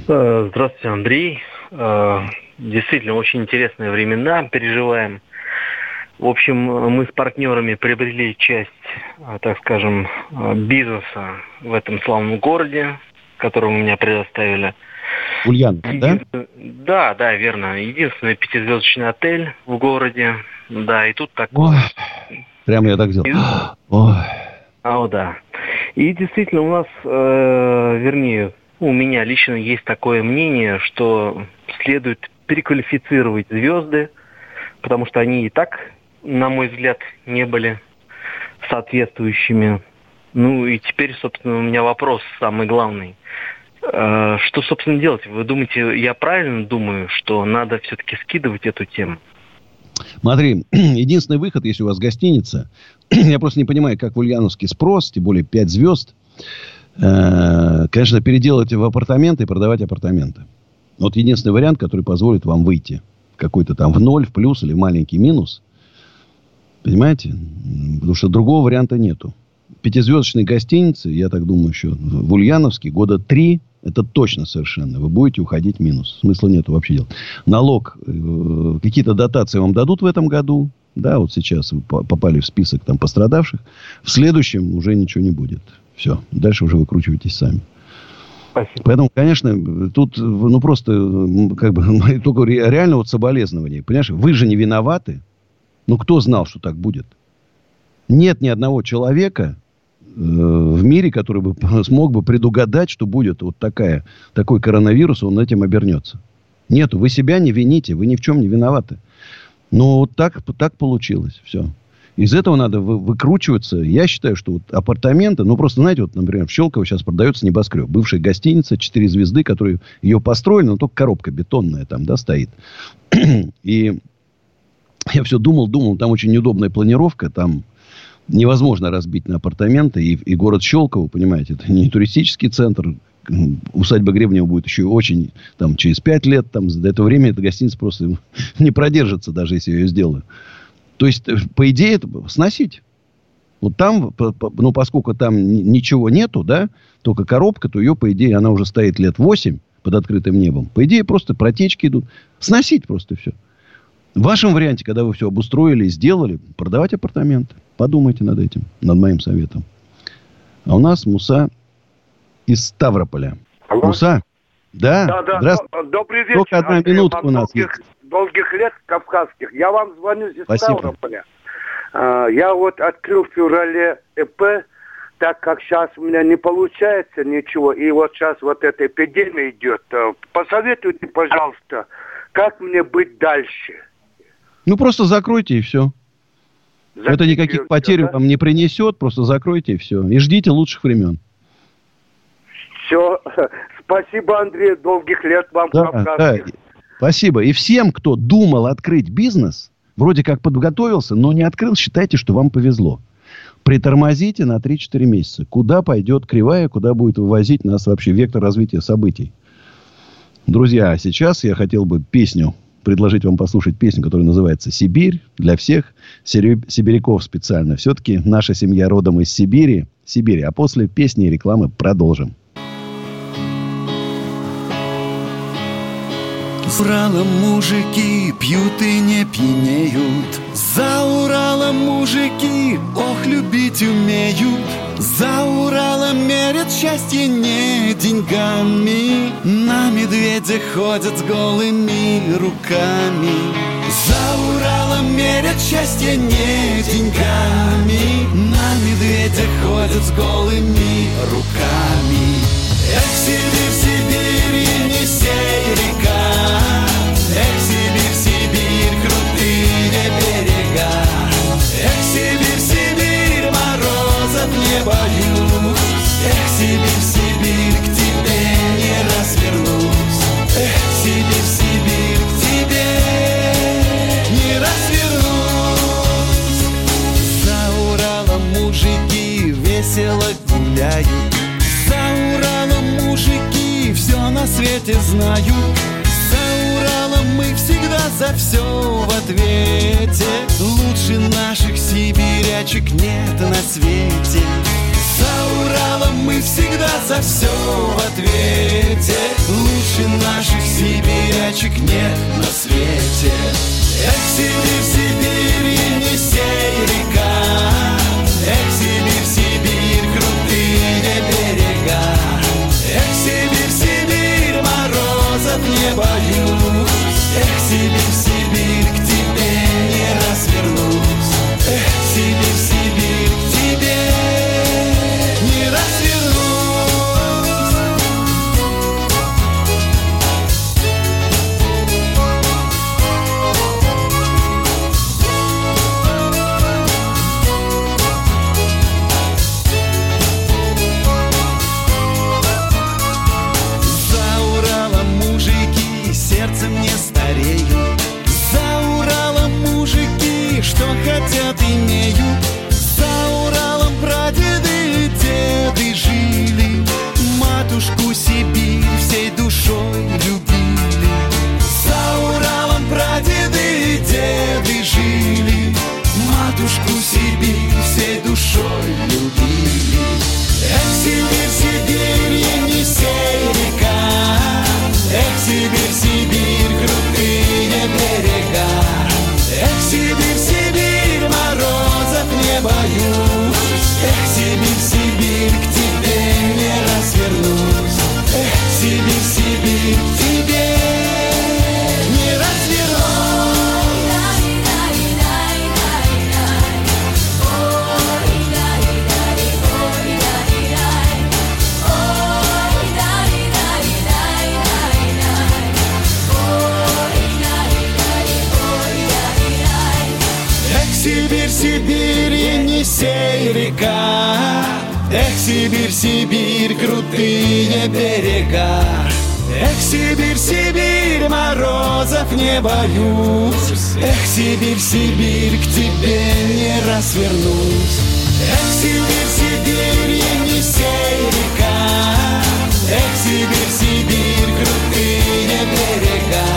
Здравствуйте, Андрей. Действительно, очень интересные времена переживаем. В общем, мы с партнерами приобрели часть, так скажем, бизнеса в этом славном городе, которому меня предоставили. Ульяновск, да? Да, верно. Единственный 5-звездочный отель в городе. Да, и тут так... Ой, прямо я так сделал. Да. И действительно у нас, вернее, у меня лично есть такое мнение, что следует переквалифицировать звезды, потому что они и так, на мой взгляд, не были соответствующими. Ну и теперь, собственно, у меня вопрос самый главный. Что, собственно, делать? Вы думаете, я правильно думаю, что надо все-таки скидывать эту тему? Смотри, единственный выход, если у вас гостиница, я просто не понимаю, как в Ульяновске спрос, тем более 5 звезд, конечно, переделать в апартаменты и продавать апартаменты. Вот единственный вариант, который позволит вам выйти какой-то там в ноль, в плюс или в маленький минус. Понимаете? Потому что другого варианта нету. Пятизвездочной гостиницы, я так думаю, еще в Ульяновске, года 3, это точно совершенно. Вы будете уходить в минус. Смысла нету вообще делать. Налог, какие-то дотации вам дадут в этом году. Да, вот сейчас вы попали в список там пострадавших. В следующем уже ничего не будет. Все. Дальше уже выкручивайтесь сами. Спасибо. Поэтому, конечно, тут ну просто как бы только реально вот соболезнования. Понимаешь, вы же не виноваты. Ну, кто знал, что так будет? Нет ни одного человека в мире, который бы смог бы предугадать, что будет вот такой коронавирус, он этим обернется. Нет, вы себя не вините, вы ни в чем не виноваты. Но вот так получилось, все. Из этого надо выкручиваться. Я считаю, что вот апартаменты... Ну, просто, знаете, вот, например, в Щелково сейчас продается небоскреб. Бывшая гостиница, 4 звезды, которые ее построили, но только коробка бетонная там, да, стоит. И я все думал. Там очень неудобная планировка. Там невозможно разбить на апартаменты. И город Щелково, понимаете, это не туристический центр. Усадьба Гребнева будет еще очень... Там, через 5 лет. Там, до этого времени эта гостиница просто не продержится, даже если ее сделаю. То есть, по идее, это сносить. Вот там, ну, поскольку там ничего нету, да, только коробка, то ее, по идее, она уже стоит лет 8 под открытым небом. По идее, просто протечки идут. Сносить просто все. В вашем варианте, когда вы все обустроили и сделали, продавать апартаменты. Подумайте над этим, над моим советом. А у нас Муса из Ставрополя. Алло. Муса? Да. Здравствуйте. Добрый вечер. Только одна минутка у нас есть. Долгих лет кавказских. Я вам звоню из Ставрополя. Я вот открыл в феврале ЭП, так как сейчас у меня не получается ничего. И вот сейчас вот эта эпидемия идет. Посоветуйте, пожалуйста, как мне быть дальше? Ну, просто закройте и все. Это никаких потерь вам не принесет. Просто закройте и все. И ждите лучших времен. Все. Спасибо, Андрей. Долгих лет вам, кавказских. Да. Спасибо. И всем, кто думал открыть бизнес, вроде как подготовился, но не открыл, считайте, что вам повезло. Притормозите на 3-4 месяца. Куда пойдет кривая, куда будет вывозить нас вообще вектор развития событий. Друзья, а сейчас я хотел бы предложить вам послушать песню, которая называется «Сибирь для всех». Сибиряков специально. Все-таки наша семья родом из Сибири. А после песни и рекламы продолжим. За Уралом мужики пьют и не пьянеют. За Уралом мужики, ох, любить умеют. За Уралом мерят счастье не деньгами. На медведя ходят с голыми руками. За Уралом мерят счастье не деньгами. На медведя ходят с голыми руками. Эх, сиди в Сибири, не сей река. Эх, сиди в Сибирь, крутые берега. Эх, сиди в Сибирь, морозов не боюсь. Эх, сиди в Сибирь, к тебе не развернусь. Эх, сиди в Сибирь, к тебе не развернусь. За Уралом мужики весело гуляют. Мужики все на свете знают. За Уралом мы всегда за все в ответе. Лучше наших сибирячек нет на свете. За Уралом мы всегда за все в ответе. Лучше наших сибирячек нет на свете. Эх, сиди в Сибири, не сей река. Эх, сиди в Сибирь, крутые берега. Эх, Сибирь, Сибирь, морозов не боюсь. Эх, Сибирь, Сибирь, к тебе не развернусь. Эх, Сибирь, Сибирь, к тебе не развернусь. Сибири, не сей река. Эх, Сибирь, Сибирь, крутые берега. Эх, Сибирь, Сибирь, морозов не боюсь. Эх, Сибирь, Сибирь, к тебе не развернусь. Эх, Сибирь, Сибирь, Енисей река. Эх, Сибирь, Сибирь, крутые берега.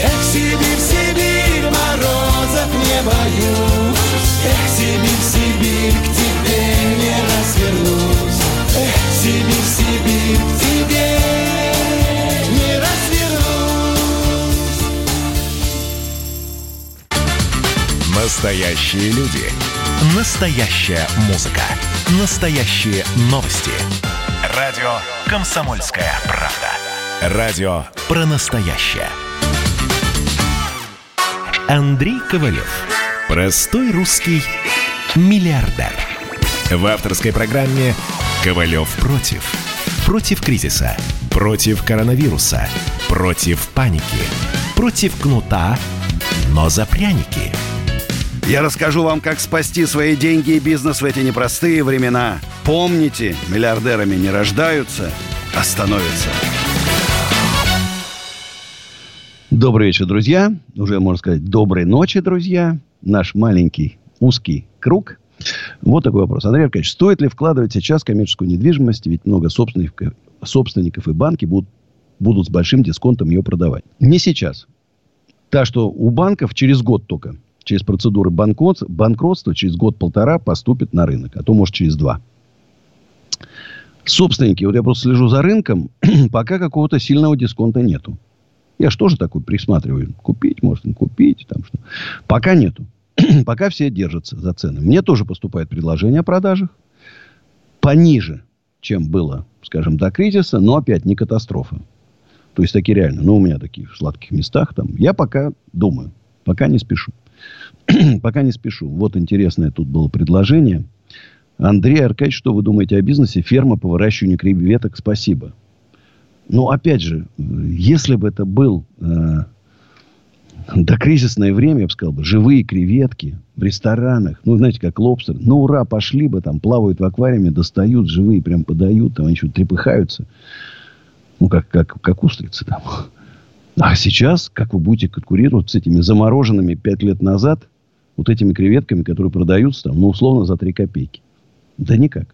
Эх, Сибирь, Сибирь, морозов не боюсь. Эх, Сибирь, Сибирь, к тебе не развернусь. Эх, Сибирь, Сибирь, к тебе. Настоящие люди. Настоящая музыка. Настоящие новости. Радио «Комсомольская правда». Радио про настоящее. Андрей Ковалев. Простой русский миллиардер. В авторской программе «Ковалев против». Против кризиса. Против коронавируса. Против паники. Против кнута, но за пряники. Я расскажу вам, как спасти свои деньги и бизнес в эти непростые времена. Помните, миллиардерами не рождаются, а становятся. Добрый вечер, друзья. Уже, можно сказать, доброй ночи, друзья. Наш маленький узкий круг. Вот такой вопрос. Андрей Аркадьевич, стоит ли вкладывать сейчас в коммерческую недвижимость? Ведь много собственников и банки будут с большим дисконтом ее продавать. Не сейчас. Та, что у банков через год только. Через процедуры банкротства через год-полтора поступит на рынок. А то, может, через 2. Собственники. Вот я просто слежу за рынком. Пока какого-то сильного дисконта нету. Я же тоже такой присматриваю. Купить, может, не купить. Там что. Пока нету. Пока все держатся за цены. Мне тоже поступает предложение о продажах. Пониже, чем было, скажем, до кризиса. Но опять не катастрофа. То есть, такие реально. Ну, у меня такие в сладких местах. Там. Я пока думаю. Пока не спешу. Вот интересное тут было предложение. Андрей Аркадьевич, что вы думаете о бизнесе? Ферма по выращиванию креветок, спасибо. Но опять же, если бы это был докризисное время, я бы сказал, живые креветки в ресторанах, ну, знаете, как лобстер, ну, ура, пошли бы, там, плавают в аквариуме, достают живые, прям подают, там, они что-то трепыхаются. Ну, как устрицы там. А сейчас, как вы будете конкурировать с этими замороженными 5 лет назад, вот этими креветками, которые продаются там, ну, условно, за 3 копейки? Да никак.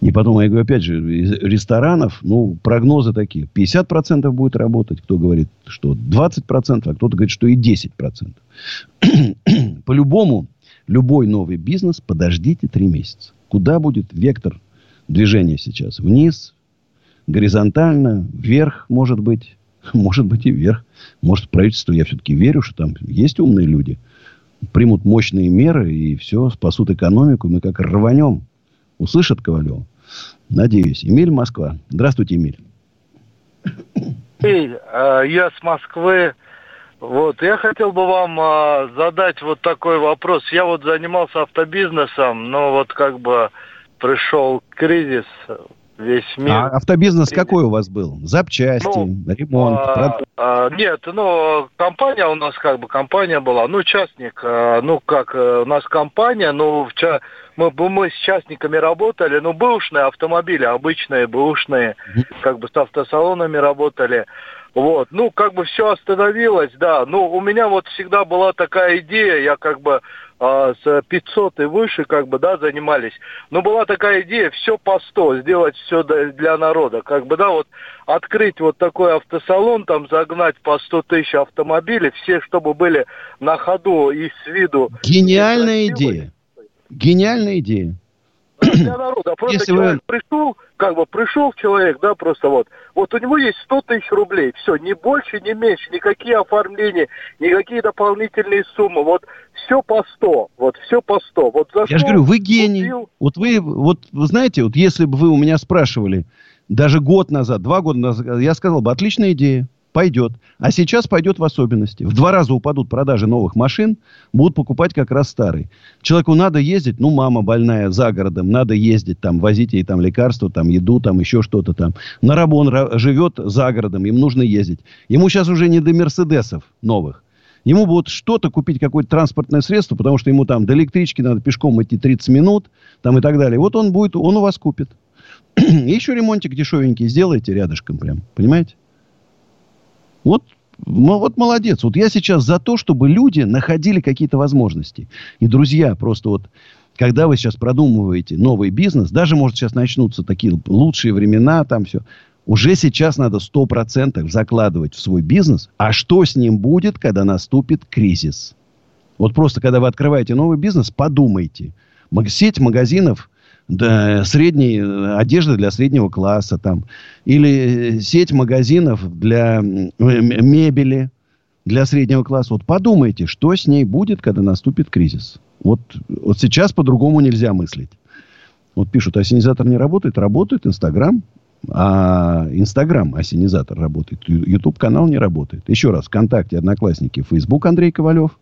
И потом, я говорю, опять же, из ресторанов, ну, прогнозы такие. 50% будет работать, кто говорит, что 20%, а кто-то говорит, что и 10%. По-любому, любой новый бизнес подождите 3 месяца. Куда будет вектор движения сейчас? Вниз, горизонтально, вверх, может быть. Может быть, и вверх. Может, правительство, я все-таки верю, что там есть умные люди. Примут мощные меры, и все, спасут экономику. Мы как рванем. Услышат Ковалева? Надеюсь. Эмиль, Москва. Здравствуйте, Эмиль. Я с Москвы. Вот. Я хотел бы вам задать вот такой вопрос. Я вот занимался автобизнесом, но вот как бы пришел кризис... Весь мир. А автобизнес какой у вас был? Запчасти, ремонт? Нет, ну, компания у нас как бы, компания была. Ну, частник, ну, как, у нас компания, ну, мы с частниками работали, ну, бэушные автомобили, обычные бэушные, как бы с автосалонами работали. Вот, ну, как бы все остановилось, да. Ну, у меня вот всегда была такая идея, я как бы... с 500 и выше, как бы, да, занимались. Но была такая идея, все по 100, сделать все для народа, как бы, да, вот, открыть вот такой автосалон, там, загнать по 100 тысяч автомобилей, все, чтобы были на ходу и с виду. Гениальная идея. Гениальная идея. Для народа. Просто если человек пришел, как бы, пришел человек, да, просто вот. Вот у него есть 100 тысяч рублей. Все, ни больше, ни меньше, никакие оформления, никакие дополнительные суммы. Вот все по 100. Вот все по 100. Вот за 100. Я же говорю, вы гений. Купил. Вот вы знаете, вот если бы вы у меня спрашивали даже год назад, 2 года назад, я сказал бы, отличная идея. Пойдет. А сейчас пойдет в особенности. В 2 раза упадут продажи новых машин, будут покупать как раз старые. Человеку надо ездить, ну, мама больная за городом, надо ездить, там, возить ей там лекарства, там, еду, там, еще что-то там. На работу он живет за городом, им нужно ездить. Ему сейчас уже не до мерседесов новых. Ему бы вот что-то купить, какое-то транспортное средство, потому что ему там до электрички надо пешком идти 30 минут там, и так далее. Вот он будет, он у вас купит. Еще ремонтик дешевенький сделайте рядышком прям, понимаете? Вот молодец. Вот я сейчас за то, чтобы люди находили какие-то возможности. И, друзья, просто вот, когда вы сейчас продумываете новый бизнес, даже, может, сейчас начнутся такие лучшие времена, там все... Уже сейчас надо 100% закладывать в свой бизнес. А что с ним будет, когда наступит кризис? Вот просто, когда вы открываете новый бизнес, подумайте. Сеть магазинов одежды для среднего класса. Там, или сеть магазинов для мебели для среднего класса. Вот подумайте, что с ней будет, когда наступит кризис. Вот сейчас по-другому нельзя мыслить. Вот пишут, ассенизатор не работает. Работает Инстаграм. А Инстаграм, ассенизатор работает. Ютуб-канал не работает. Еще раз, ВКонтакте, Одноклассники, Фейсбук Андрей Ковалев.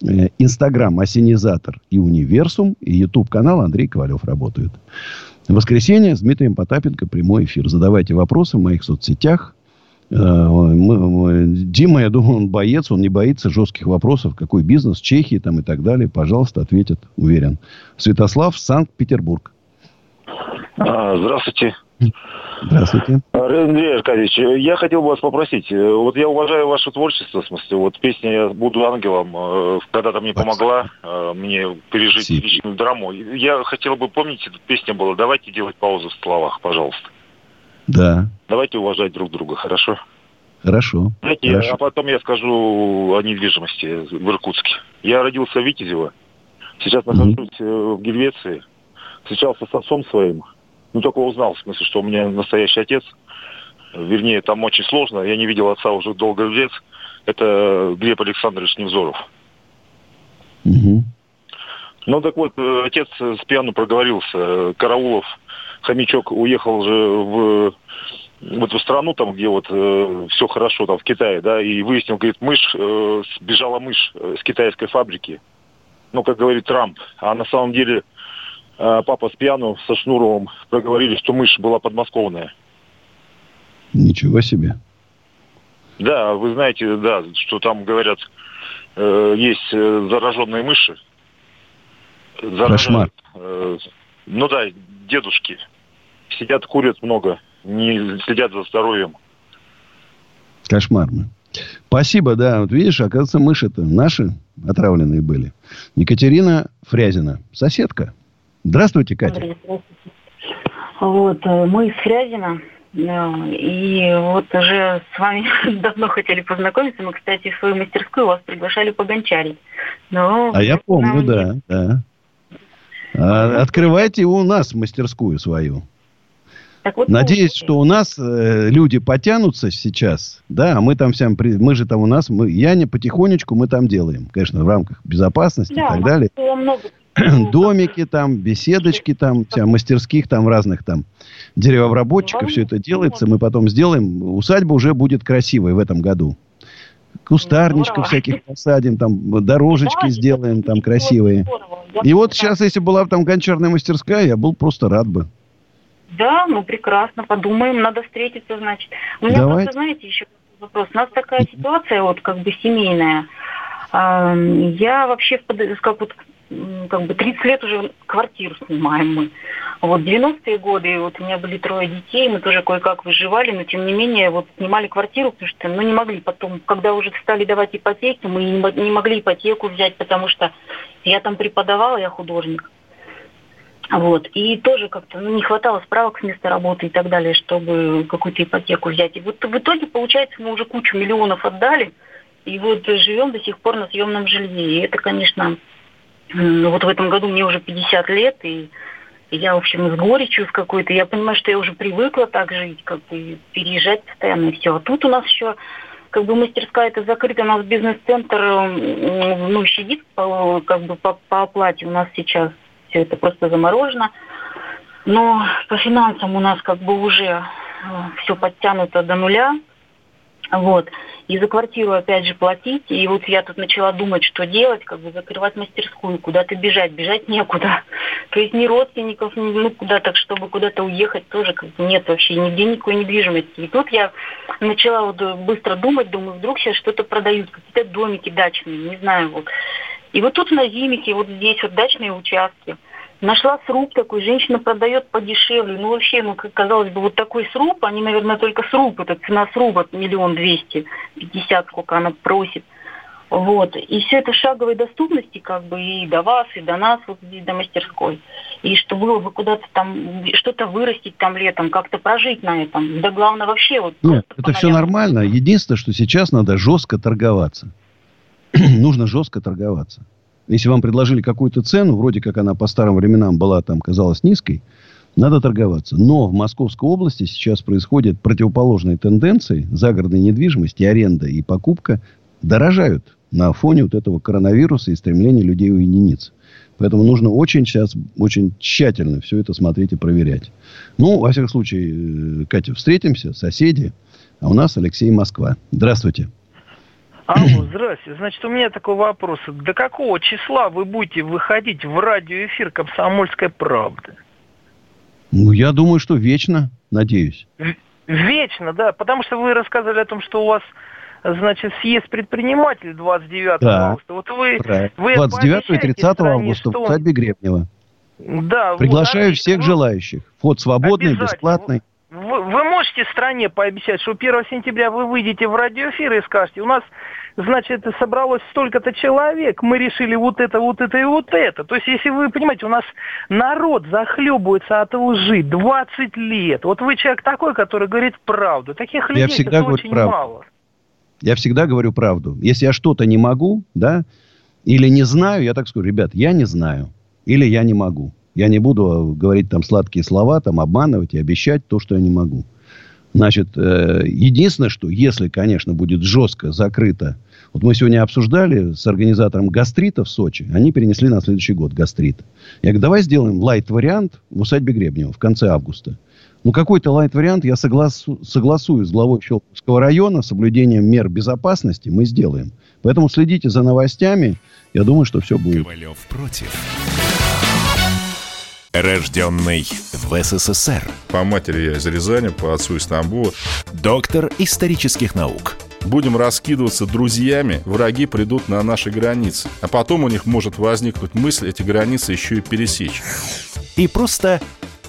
Инстаграм, ассенизатор и Универсум. И Ютуб-канал Андрей Ковалев работают. В воскресенье с Дмитрием Потапенко прямой эфир. Задавайте вопросы в моих соцсетях. Дима, я думаю, он боец. Он не боится жестких вопросов. Какой бизнес, Чехии там и так далее. Пожалуйста, ответит, уверен. Святослав, Санкт-Петербург. Здравствуйте. Здравствуйте. Андрей Аркадьевич, я хотел бы вас попросить. Вот я уважаю ваше творчество, в смысле, вот песня «Я буду ангелом» когда-то мне помогла мне пережить личную драму. Я хотел бы, помните, песня была «Давайте делать паузу в словах, пожалуйста». Да. Давайте уважать друг друга, хорошо? Хорошо. Знаете, хорошо. А потом я скажу о недвижимости в Иркутске. Я родился в Витязево, сейчас нахожусь в Гельвеции, встречался с отцом своим. Только узнал, в смысле, что у меня настоящий отец. Вернее, там очень сложно. Я не видел отца уже долго лет. Это Глеб Александрович Невзоров. Угу. Ну, так вот, отец с пьяну проговорился. Караулов, хомячок, уехал же в эту страну, там, где вот все хорошо, там, в Китае, да, и выяснил, говорит, сбежала мышь с китайской фабрики. Ну, как говорит Трамп. А на самом деле... Папа с пьяну со Шнуровым проговорили, что мышь была подмосковная. Ничего себе. Да, вы знаете, да, что там говорят, есть зараженные мыши. Кошмар. Ну да, дедушки. Сидят, курят много, не следят за здоровьем. Кошмарно. Спасибо, да. Вот видишь, оказывается, мыши-то наши отравленные были. Екатерина Фрязина, соседка. Здравствуйте, Катя. Здравствуйте. Вот, мы из Фрязино, и вот уже с вами давно хотели познакомиться. Мы, кстати, в свою мастерскую вас приглашали погончарить. Я помню, да. Открывайте у нас мастерскую свою. Так вот, надеюсь, что у нас люди потянутся сейчас, да, а мы там всем, мы же там у нас, потихонечку мы там делаем, конечно, в рамках безопасности и так далее. Да, много. Домики там, беседочки там, мастерских там разных там деревообработчиков, все это делается, мы потом сделаем, усадьба уже будет красивой в этом году. Кустарничков всяких посадим, там дорожечки сделаем там красивые. И вот сейчас, если была бы там гончарная мастерская, я был просто рад бы. Да, ну прекрасно, подумаем, надо встретиться, значит. У меня просто, знаете, еще вопрос. У нас такая ситуация, вот как бы семейная. Я вообще, как бы 30 лет уже квартиру снимаем мы. Вот 90-е годы, вот у меня были 3 детей, мы тоже кое-как выживали, но тем не менее вот снимали квартиру, потому что не могли потом, когда уже стали давать ипотеку, мы не могли ипотеку взять, потому что я там преподавала, я художник. Вот. И тоже как-то не хватало справок с места работы и так далее, чтобы какую-то ипотеку взять. И вот в итоге, получается, мы уже кучу миллионов отдали, и вот живем до сих пор на съемном жилье. И это, конечно, вот в этом году мне уже 50 лет, и я, в общем, с горечью с какой-то. Я понимаю, что я уже привыкла так жить, как бы переезжать постоянно и все. А тут у нас еще... Как бы мастерская это закрыта, у нас бизнес-центр щадит по оплате у нас сейчас. Все это просто заморожено. Но по финансам у нас как бы уже все подтянуто до нуля. Вот. И за квартиру опять же платить. И вот я тут начала думать, что делать, как бы закрывать мастерскую, куда-то бежать. Бежать некуда. То есть ни родственников, ну куда так, чтобы куда-то уехать, тоже как бы нет вообще нигде никакой недвижимости. И тут я начала вот быстро думать, думаю, вдруг сейчас что-то продают, какие-то домики дачные, не знаю. Вот. И вот тут на Зимике, вот здесь вот дачные участки. Нашла сруб такой, женщина продает подешевле. Ну вообще, ну казалось бы, вот такой сруб, они, наверное, только сруб, это цена сруба 1 250 000, сколько она просит. Вот. И все это в шаговой доступности, как бы, и до вас, и до нас, вот здесь, до мастерской. И что было бы куда-то там, что-то вырастить там летом, как-то прожить на этом. Да главное вообще вот... Нет, это все нормально. Единственное, что сейчас надо жестко торговаться. Нужно жестко торговаться. Если вам предложили какую-то цену, вроде как она по старым временам была, там, казалась низкой, надо торговаться. Но в Московской области сейчас происходят противоположные тенденции. Загородная недвижимость и аренда, и покупка дорожают на фоне вот этого коронавируса и стремления людей уединиться. Поэтому нужно очень сейчас, очень тщательно все это смотреть и проверять. Ну, во всяком случае, Катя, встретимся, соседи. А у нас Алексей, Москва. Здравствуйте. Алло, здравствуйте. Значит, у меня такой вопрос. До какого числа вы будете выходить в радиоэфир «Комсомольской правды»? Ну, я думаю, что вечно, надеюсь. Вечно, да. Потому что вы рассказывали о том, что у вас, значит, съезд предпринимателей 29 августа. Вот вы 29 и 30 августа в усадьбе Гребнева. Да, приглашаю всех желающих. Вход свободный, бесплатный. Вы можете стране пообещать, что 1 сентября вы выйдете в радиоэфир и скажете, у нас, значит, собралось столько-то человек, мы решили вот это, вот это и вот это. То есть, если вы понимаете, у нас народ захлебывается от лжи 20 лет. Вот вы человек такой, который говорит правду. Таких людей очень мало. Я всегда говорю правду. Если я что-то не могу, да, или не знаю, я так скажу, ребят, я не знаю, или я не могу. Я не буду говорить там сладкие слова, там обманывать и обещать то, что я не могу. Значит, единственное, что если, конечно, будет жестко закрыто... Вот мы сегодня обсуждали с организатором гастрита в Сочи. Они перенесли на следующий год гастрит. Я говорю, давай сделаем лайт-вариант в усадьбе Гребнева в конце августа. Ну, какой-то лайт-вариант я согласую с главой Щелковского района, с соблюдением мер безопасности мы сделаем. Поэтому следите за новостями. Я думаю, что все будет. Ковалев против... Рожденный в СССР. По матери я из Рязани, по отцу из Тамбова. Доктор исторических наук. Будем раскидываться друзьями, враги придут на наши границы. А потом у них может возникнуть мысль эти границы еще и пересечь. И просто...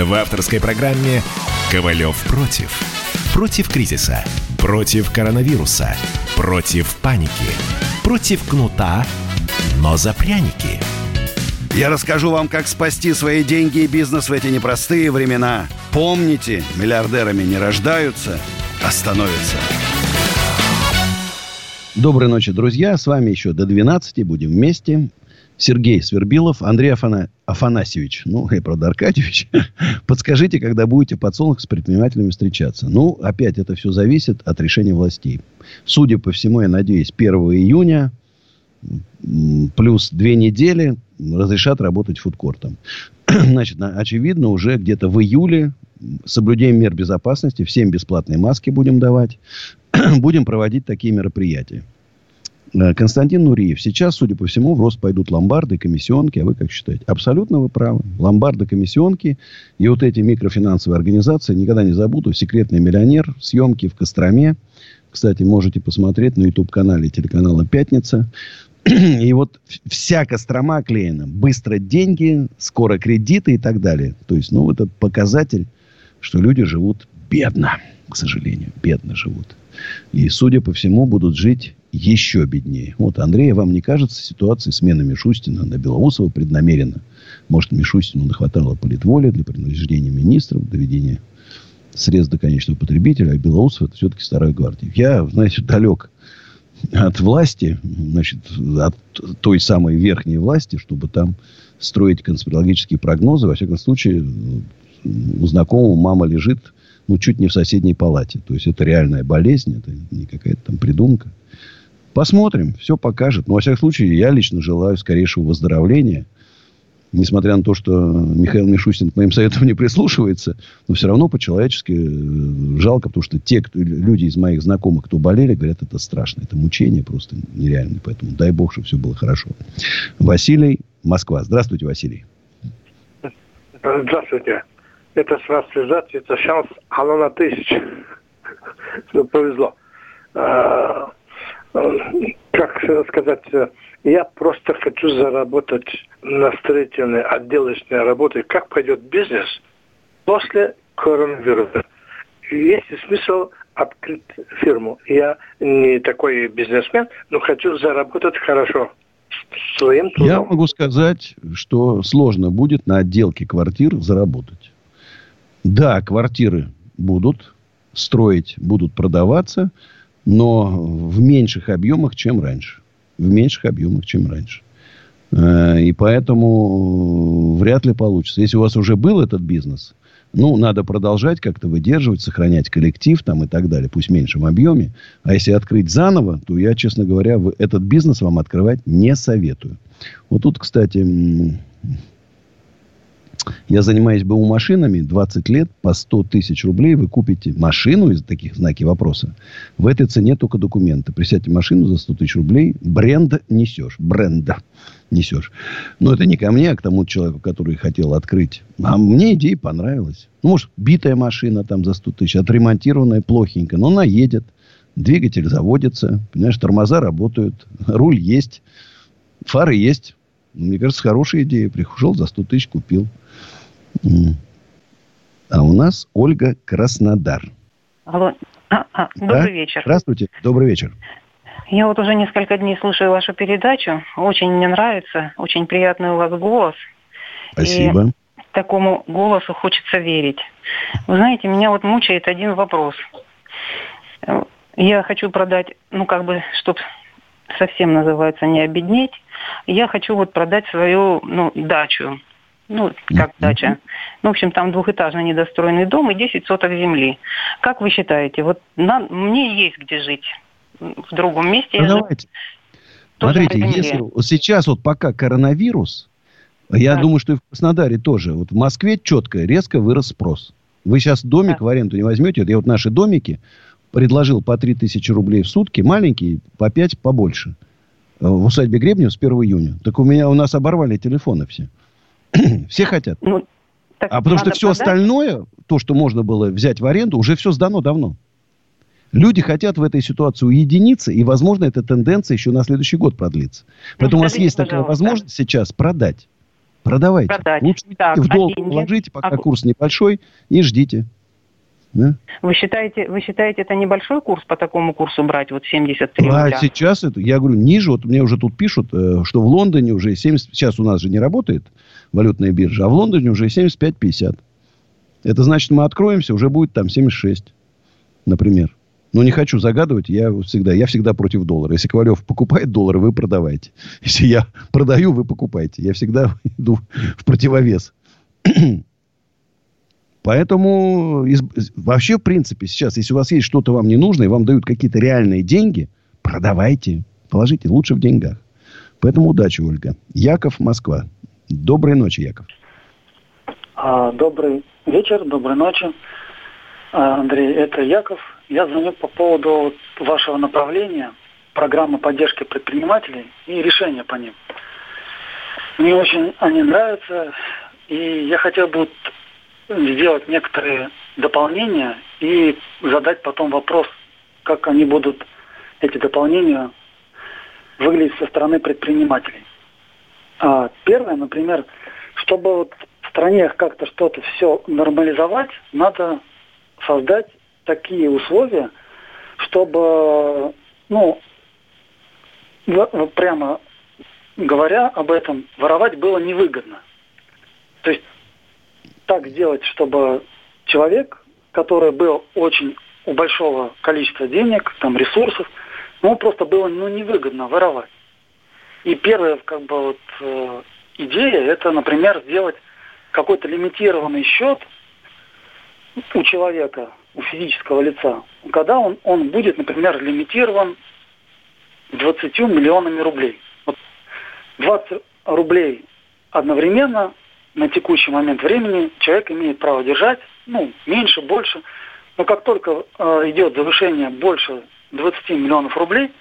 В авторской программе «Ковалев против». Против кризиса, против коронавируса, против паники, против кнута, но за пряники. Я расскажу вам, как спасти свои деньги и бизнес в эти непростые времена. Помните, миллиардерами не рождаются, а становятся. Доброй ночи, друзья. С вами еще до 12 будем вместе. Сергей Свербилов, Андрей Афанасьевич, ну, и, правда, Аркадьевич, подскажите, когда будете в подсолнухах с предпринимателями встречаться. Ну, опять это все зависит от решения властей. Судя по всему, я надеюсь, 1 июня плюс 2 недели разрешат работать фудкортом. Значит, очевидно, уже где-то в июле соблюдением мер безопасности, всем бесплатные маски будем давать, будем проводить такие мероприятия. Константин Нуриев. Сейчас, судя по всему, в рост пойдут ломбарды, комиссионки. А вы как считаете? Абсолютно вы правы. Ломбарды, комиссионки и вот эти микрофинансовые организации. Никогда не забуду. «Секретный миллионер». Съемки в Костроме. Кстати, можете посмотреть на YouTube-канале телеканала «Пятница». И вот вся Кострома оклеена. Быстро деньги, скоро кредиты и так далее. То есть, ну, это показатель, что люди живут бедно. К сожалению, бедно живут. И, судя по всему, будут жить... еще беднее. Вот, Андрей, вам не кажется ситуация смены Мишустина на Белоусова преднамеренно? Может, Мишустину нахватало политволи для принуждения министров, доведения средств до конечного потребителя, а Белоусов — это все-таки старая гвардия. Я, знаете, далек от власти, значит, от той самой верхней власти, чтобы там строить конспирологические прогнозы. Во всяком случае, у знакомого мама лежит, ну, чуть не в соседней палате. То есть, это реальная болезнь, это не какая-то там придумка. Посмотрим, все покажет. Но, во всяком случае, я лично желаю скорейшего выздоровления. Несмотря на то, что Михаил Мишустин к моим советам не прислушивается, но все равно по-человечески жалко, потому что те, кто, люди из моих знакомых, кто болели, говорят, это страшно, это мучение просто нереальное. Поэтому дай бог, чтобы все было хорошо. Василий, Москва. Здравствуйте, Василий. Здравствуйте. Это с вас связаться, это шанс оно на 1000. Повезло. Как сказать, я просто хочу заработать на строительной отделочной работе. Как пойдет бизнес после коронавируса? Есть смысл открыть фирму. Я не такой бизнесмен, но хочу заработать хорошо своим трудом. Я могу сказать, что сложно будет на отделке квартир заработать. Да, квартиры будут строить, будут продаваться, но в меньших объемах, чем раньше. И поэтому вряд ли получится. Если у вас уже был этот бизнес, ну, надо продолжать как-то выдерживать, сохранять коллектив там, и так далее, пусть в меньшем объеме. А если открыть заново, то я, честно говоря, этот бизнес вам открывать не советую. Вот тут, кстати, я занимаюсь БУ-машинами. 20 лет по 100 тысяч рублей вы купите машину из таких знаки вопроса. В этой цене только документы. Присядьте машину за 100 тысяч рублей. Бренда несешь. Но это не ко мне, а к тому человеку, который хотел открыть. А мне идея понравилась. Ну, может, битая машина там за 100 тысяч. Отремонтированная плохенько. Но она едет. Двигатель заводится. Понимаешь, тормоза работают. Руль есть. Фары есть. Мне кажется, хорошая идея. Пришел, за 100 тысяч купил. А у нас Ольга, Краснодар. Алло. Добрый вечер. Здравствуйте. Добрый вечер. Я вот уже несколько дней слушаю вашу передачу. Очень мне нравится. Очень приятный у вас голос. Спасибо. И такому голосу хочется верить. Вы знаете, меня вот мучает один вопрос. Я хочу продать, ну, как бы, чтобы совсем, называется, не обеднеть. Я хочу вот продать свою, ну, дачу. Ну, как дача. Ну, в общем, там двухэтажный недостроенный дом и 10 соток земли. Как вы считаете, вот мне есть где жить в другом месте? Ну, давайте. Смотрите, если сейчас вот пока коронавирус, я думаю, что и в Краснодаре тоже. Вот в Москве четко, резко вырос спрос. Вы сейчас домик в аренду не возьмете. Я вот наши домики предложил по 3 тысячи рублей в сутки, маленькие, по 5 побольше. В усадьбе Гребнева с 1 июня. Так у нас оборвали телефоны все. Все хотят. Ну, а потому что все остальное, то, что можно было взять в аренду, уже все сдано давно. Люди хотят в этой ситуации уединиться, и, возможно, эта тенденция еще на следующий год продлится. Поэтому, ну, у нас есть такая возможность сейчас продать. Продавайте. Лучше так, в долг вложите, пока курс небольшой, и ждите. Да? Вы считаете, это небольшой курс, по такому курсу брать, вот 73 рубля? А сейчас, это, я говорю, ниже, вот мне уже тут пишут, что в Лондоне уже 70, сейчас у нас же не работает валютная биржа, а в Лондоне уже 75-50. Это значит, мы откроемся, уже будет там 76, например. Но не хочу загадывать, я всегда против доллара. Если Ковалев покупает доллары, вы продавайте. Если я продаю, вы покупаете. Я всегда иду в противовес. Поэтому вообще, в принципе, сейчас, если у вас есть что-то вам не нужно, и вам дают какие-то реальные деньги, продавайте, положите, лучше в деньгах. Поэтому удачи, Ольга. Яков, Москва. Доброй ночи, Яков. Добрый вечер, доброй ночи. Андрей, это Яков. Я звоню по поводу вашего направления, программы поддержки предпринимателей и решения по ним. Мне очень они нравятся, и я хотел бы сделать некоторые дополнения и задать потом вопрос, как они будут, эти дополнения, выглядеть со стороны предпринимателей. Первое, например, чтобы вот в стране как-то что-то все нормализовать, надо создать такие условия, чтобы, ну, прямо говоря об этом, воровать было невыгодно. То есть так сделать, чтобы человек, который был очень у большого количества денег, там, ресурсов, Ему просто было невыгодно воровать. И первая идея, это, например, сделать какой-то лимитированный счет у человека, у физического лица, когда он будет, например, лимитирован 20 миллионами рублей. 20 рублей одновременно на текущий момент времени человек имеет право держать, меньше, больше. Но как только идет завышение больше 20 миллионов рублей,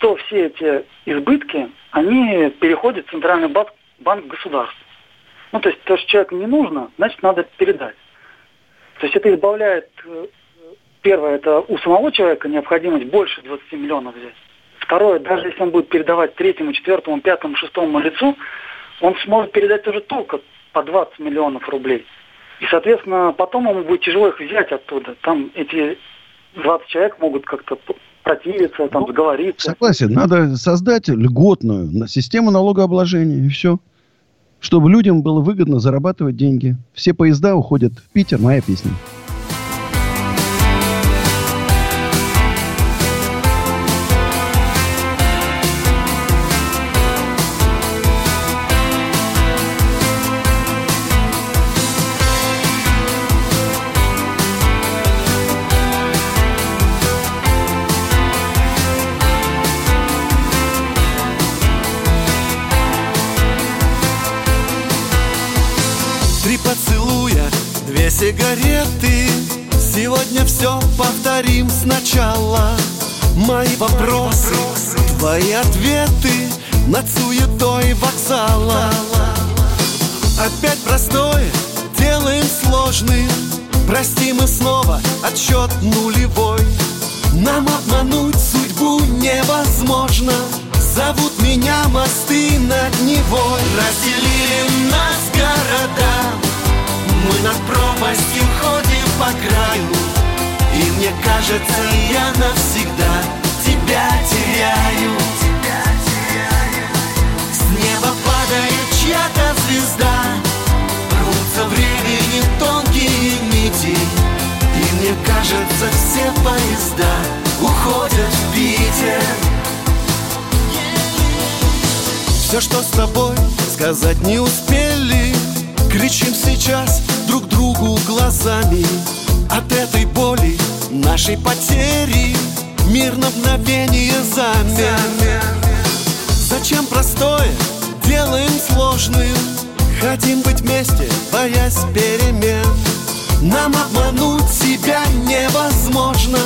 то все эти избытки, они переходят в Центральный банк государства. То есть то, что человеку не нужно, значит, надо передать. То есть это избавляет, первое, это у самого человека необходимость больше 20 миллионов взять. Второе, даже если он будет передавать третьему, четвертому, пятому, шестому лицу, он сможет передать уже только по 20 миллионов рублей. И, соответственно, потом ему будет тяжело их взять оттуда. Там эти 20 человек могут как-то противиться, договориться. Согласен, надо создать льготную систему налогообложения, и все. Чтобы людям было выгодно зарабатывать деньги. Все поезда уходят в Питер, моя песня. Сигареты. Сегодня все повторим сначала. Мои вопросы, твои ответы над суетой вокзала. Опять простое делаем сложным. Прости, мы снова отсчет нулевой. Нам обмануть судьбу невозможно. Зовут меня мосты над Невой. Разделили нас города. Мы над пропастью ходим по краю, и мне кажется, я навсегда тебя теряю. С неба падает чья-то звезда, рвутся времени тонкие нити, и мне кажется, все поезда уходят в Питер. Все, что с тобой сказать не успели, кричим сейчас друг другу глазами. От этой боли, нашей потери, мир на мгновение замер. Зачем простое делаем сложным? Хотим быть вместе, боясь перемен. Нам обмануть себя невозможно.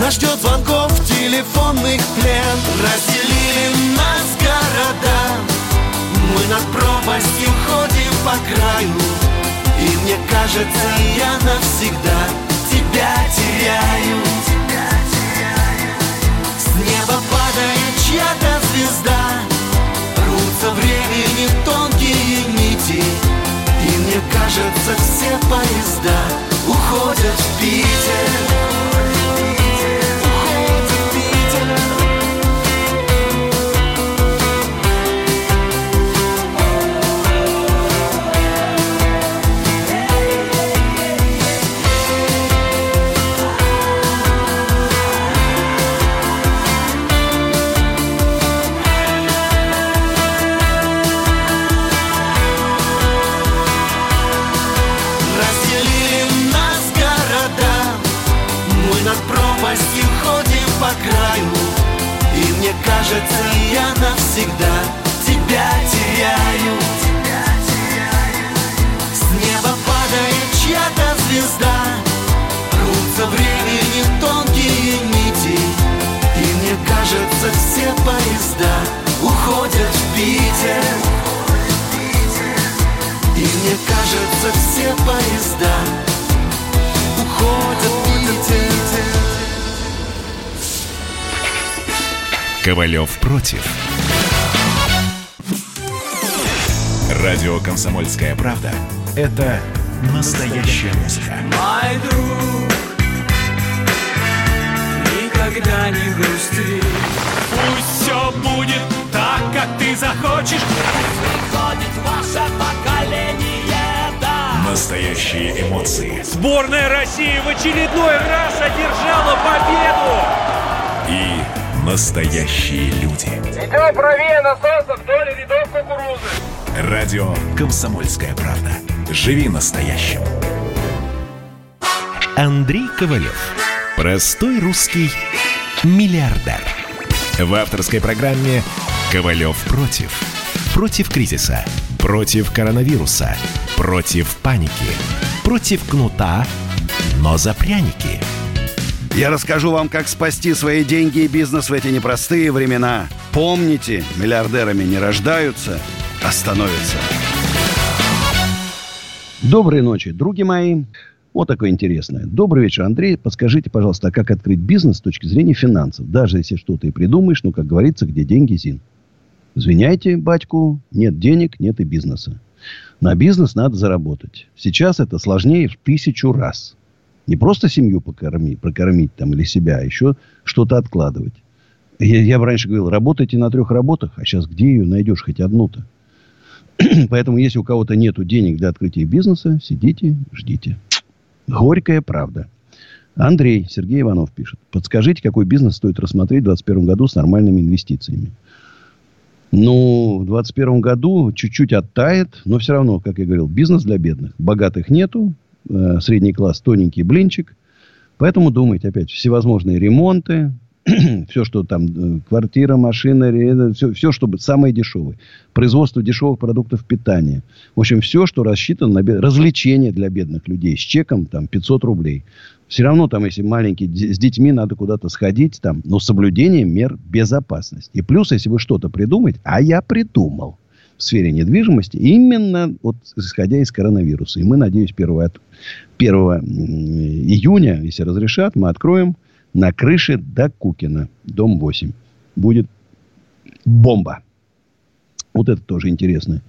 Нас ждет звонков телефонных плен. Разделили нас города. Мы над пропастью ходим по краю, и мне кажется, я навсегда тебя теряю. С неба падает чья-то звезда, рвутся времени тонкие нити, и мне кажется, все поезда уходят в Питер. Кажется, я навсегда тебя теряю. С неба падает чья-то звезда, рвутся времени тонкие нити, и мне кажется, все поезда уходят в Питер. И мне кажется, все поезда уходят в Питер. Ковалев против. Радио «Комсомольская правда» — это настоящая музыка. Мой друг, никогда не грусти. Пусть все будет так, как ты захочешь. Приходит ваше поколение, да. Настоящие эмоции. Сборная России в очередной раз одержала победу. И Настоящие люди. Идем правее на солнце вдоль рядов кукурузы. Радио «Комсомольская правда». Живи настоящим. Андрей Ковалев. Простой русский миллиардер. В авторской программе «Ковалев против». Против кризиса. Против коронавируса. Против паники. Против кнута, но за пряники. Я расскажу вам, как спасти свои деньги и бизнес в эти непростые времена. Помните, миллиардерами не рождаются, а становятся. Доброй ночи, други мои. Вот такое интересное. Добрый вечер, Андрей. Подскажите, пожалуйста, а как открыть бизнес с точки зрения финансов? Даже если что-то и придумаешь, ну, как говорится, где деньги, зин. Извиняйте, батьку, нет денег, нет и бизнеса. На бизнес надо заработать. Сейчас это сложнее в 1000 раз. Не просто семью прокормить там, или себя, а еще что-то откладывать. Я бы раньше говорил, работайте на 3 работах, а сейчас где ее найдешь хоть одну-то? Поэтому, если у кого-то нет денег для открытия бизнеса, сидите, ждите. Горькая правда. Андрей, Сергей Иванов пишет. Подскажите, какой бизнес стоит рассмотреть в 2021 году с нормальными инвестициями? Ну, в 2021 году чуть-чуть оттает, но все равно, как я говорил, бизнес для бедных. Богатых нету. Средний класс тоненький блинчик. Поэтому думайте опять. Всевозможные ремонты. Все, что там. Квартира, машина. Все, чтобы самое дешевое. Производство дешевых продуктов питания. В общем, все, что рассчитано на развлечения для бедных людей. С чеком там 500 рублей. Все равно там, если маленькие, с детьми надо куда-то сходить. Там, но с соблюдением мер безопасности. И плюс, если вы что-то придумаете. А я придумал. В сфере недвижимости, именно вот, исходя из коронавируса. И мы, надеюсь, 1 июня, если разрешат, мы откроем на крыше Докукина, дом 8. Будет бомба. Вот это тоже интересно.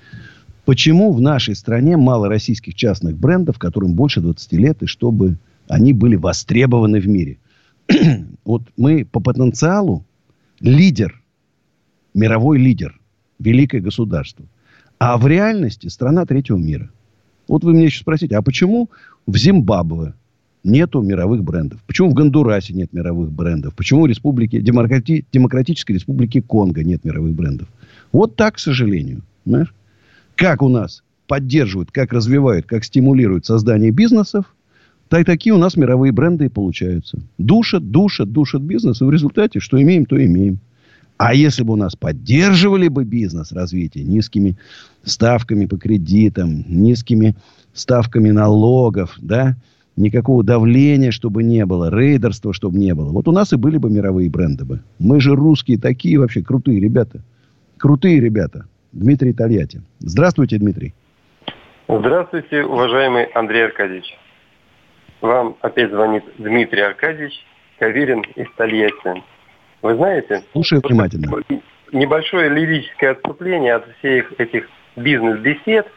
Почему в нашей стране мало российских частных брендов, которым больше 20 лет, и чтобы они были востребованы в мире? Вот мы по потенциалу лидер, мировой лидер. Великое государство. А в реальности страна 3-го мира. Вот вы меня еще спросите, а почему в Зимбабве нету мировых брендов? Почему в Гондурасе нет мировых брендов? Почему в Демократической Республике Конго нет мировых брендов? Вот так, к сожалению. Знаешь? Как у нас поддерживают, как развивают, как стимулируют создание бизнесов, так и такие у нас мировые бренды и получаются. Душат бизнес, и в результате, что имеем, то имеем. А если бы у нас поддерживали бы бизнес развитие низкими ставками по кредитам, низкими ставками налогов, да, никакого давления, чтобы не было, рейдерства, чтобы не было. Вот у нас и были бы мировые бренды бы. Мы же русские такие вообще крутые ребята. Крутые ребята. Дмитрий Тольятти. Здравствуйте, Дмитрий. Здравствуйте, уважаемый Андрей Аркадьевич. Вам опять звонит Дмитрий Аркадьевич Каверин из Тольятти. Вы знаете, слушаю внимательно. Небольшое лирическое отступление от всех этих бизнес-бесед.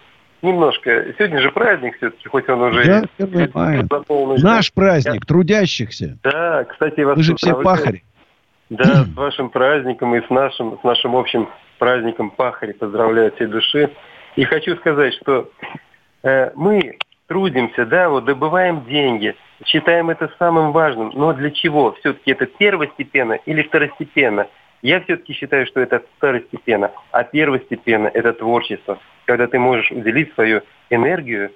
Немножко. Сегодня же праздник все-таки, хоть он уже... Да, наш праздник трудящихся. Да, кстати, вас... Вы же все пахари. Да, с вашим праздником и с нашим общим праздником пахари поздравляю всей души. И хочу сказать, что мы трудимся, да, вот добываем деньги, считаем это самым важным, но для чего? Все-таки это первостепенно или второстепенно? Я все-таки считаю, что это второстепенно, а первостепенно – это творчество, когда ты можешь уделить свою энергию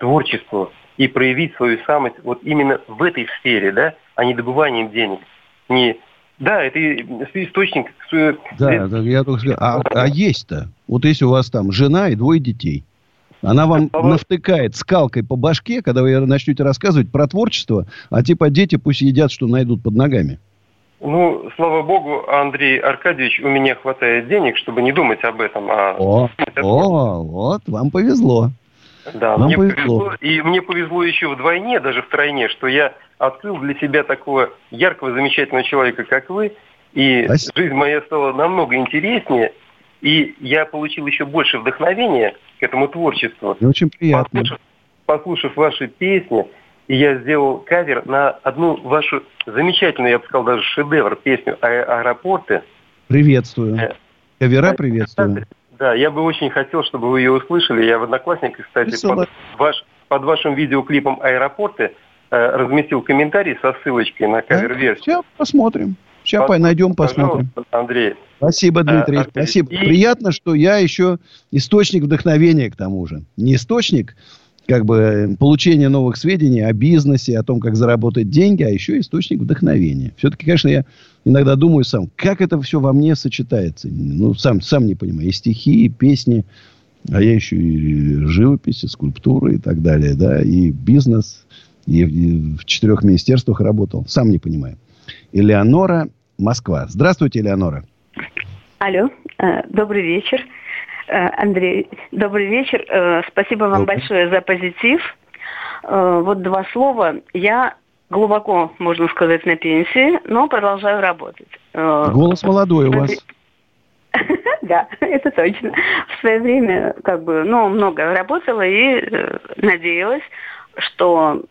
творчеству и проявить свою самость вот именно в этой сфере, да, а не добыванием денег. Не... Да, это источник... Да, я только скажу, а есть-то, вот если у вас там жена и 2 детей, она вам навтыкает скалкой по башке, когда вы начнете рассказывать про творчество, а типа дети пусть едят, что найдут под ногами. Ну, слава богу, Андрей Аркадьевич, у меня хватает денег, чтобы не думать об этом. Вот, вам повезло. Да, вам мне повезло. И мне повезло еще вдвойне, даже втройне, что я открыл для себя такого яркого, замечательного человека, как вы. И спасибо. Жизнь моя стала намного интереснее. И я получил еще больше вдохновения к этому творчеству. Мне очень приятно. Послушав ваши песни, я сделал кавер на одну вашу замечательную, я бы сказал, даже шедевр, песню «Аэропорты». Приветствую. Кавера приветствую. Да, я бы очень хотел, чтобы вы ее услышали. Я в «Одноклассниках», кстати, под вашим видеоклипом «Аэропорты» разместил комментарий со ссылочкой на кавер-версию. Сейчас посмотрим. Чапай найдем, посмотрим. Андрей. Спасибо, Дмитрий. Андрей. Спасибо. Приятно, что я еще источник вдохновения, к тому же. Не источник, как бы, получения новых сведений о бизнесе, о том, как заработать деньги, а еще источник вдохновения. Все-таки, конечно, я иногда думаю сам, как это все во мне сочетается. Ну, сам не понимаю. И стихи, и песни, а я еще и живопись, и скульптура, и так далее, да, и бизнес. И в 4 министерствах работал. Сам не понимаю. Элеонора, Москва. Здравствуйте, Элеонора. Алло. Добрый вечер. Андрей, добрый вечер. Спасибо вам большое за позитив. Вот 2 слова. Я глубоко, можно сказать, на пенсии, но продолжаю работать. Голос молодой у вас. Да, это точно. В свое время, как бы, ну, много работала и надеялась, что,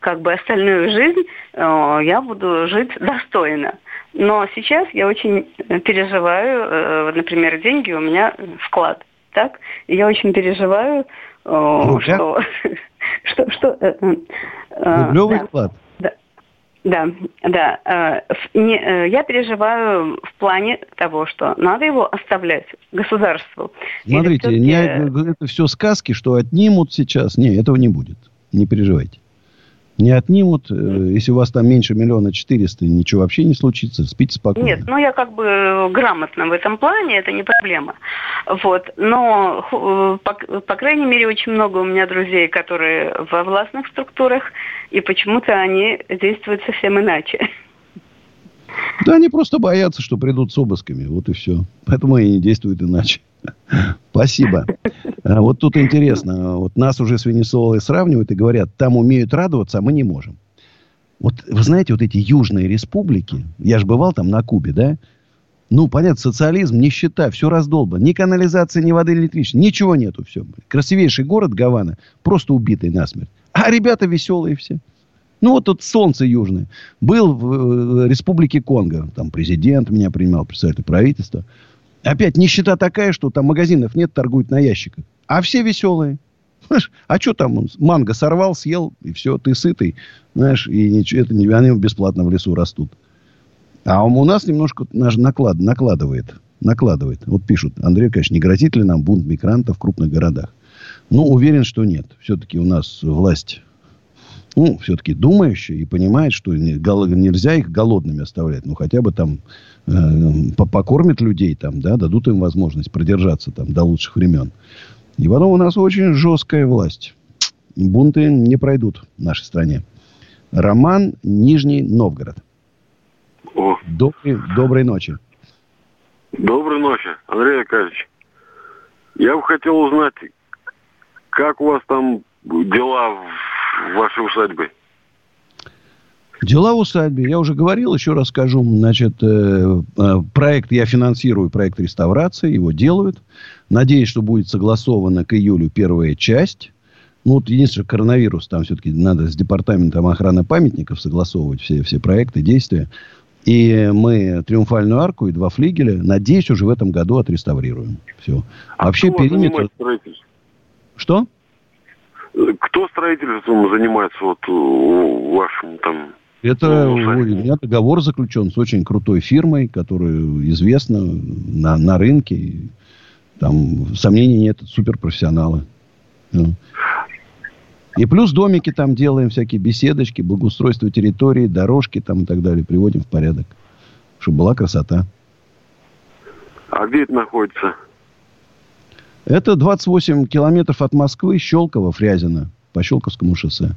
как бы, остальную жизнь я буду жить достойно. Но сейчас я очень переживаю, например, деньги у меня вклад, так? И я очень переживаю, Рублевый вклад? Да. Я переживаю в плане того, что надо его оставлять государству. Смотрите, это все сказки, что отнимут сейчас. Не, этого не будет. Не переживайте. Не отнимут. Если у вас там меньше 1 400 000, ничего вообще не случится. Спите спокойно. Нет, ну я как бы грамотна в этом плане, это не проблема. Вот. Но, по крайней мере, очень много у меня друзей, которые во властных структурах, и почему-то они действуют совсем иначе. Да, они просто боятся, что придут с обысками. Вот и все. Поэтому они действуют иначе. Спасибо. Вот тут интересно. Вот нас уже с Венесуэлой сравнивают и говорят, там умеют радоваться, а мы не можем. Вот вы знаете, вот эти южные республики, я же бывал там на Кубе, да? Ну, понятно, социализм, нищета, все раздолбано. Ни канализации, ни воды, ни электричества. Ничего нету. Все. Красивейший город Гавана, просто убитый насмерть. А ребята веселые все. Ну, вот тут солнце южное. Был в Республике Конго. Там президент меня принимал, представитель правительства. Опять нищета такая, что там магазинов нет, торгуют на ящиках. А все веселые. Знаешь, а что там он? Манго сорвал, съел, и все, ты сытый. Знаешь, и ничего, они бесплатно в лесу растут. А у нас немножко наш накладывает. Вот пишут, Андрей, конечно, не грозит ли нам бунт мигрантов в крупных городах? Ну, уверен, что нет. Все-таки у нас власть... Ну, все-таки думающие и понимают, что нельзя их голодными оставлять. Ну, хотя бы там покормят людей, там, да, дадут им возможность продержаться там до лучших времен. И потом у нас очень жесткая власть. Бунты не пройдут в нашей стране. Роман, Нижний Новгород. Доброй ночи. Доброй ночи, Андрей Аркадьевич. Я бы хотел узнать, как у вас там дела в вашей усадьбе? Дела в усадьбе. Я уже говорил, еще раз скажу. Значит, проект я финансирую, проект реставрации. Его делают. Надеюсь, что будет согласована к июлю первая часть. Ну, вот единственное, коронавирус. Там все-таки надо с департаментом охраны памятников согласовывать все проекты, действия. И мы триумфальную арку и 2 флигеля, надеюсь, уже в этом году отреставрируем. Все. Вообще периметр... Что? Кто строительством занимается вот вашим там? Это у меня договор заключен с очень крутой фирмой, которая известна на рынке. Там сомнений нет, суперпрофессионалы. И плюс домики там делаем, всякие беседочки, благоустройство территории, дорожки там и так далее. Приводим в порядок, чтобы была красота. А где это находится? Это 28 километров от Москвы, Щелково, Фрязино, по Щелковскому шоссе.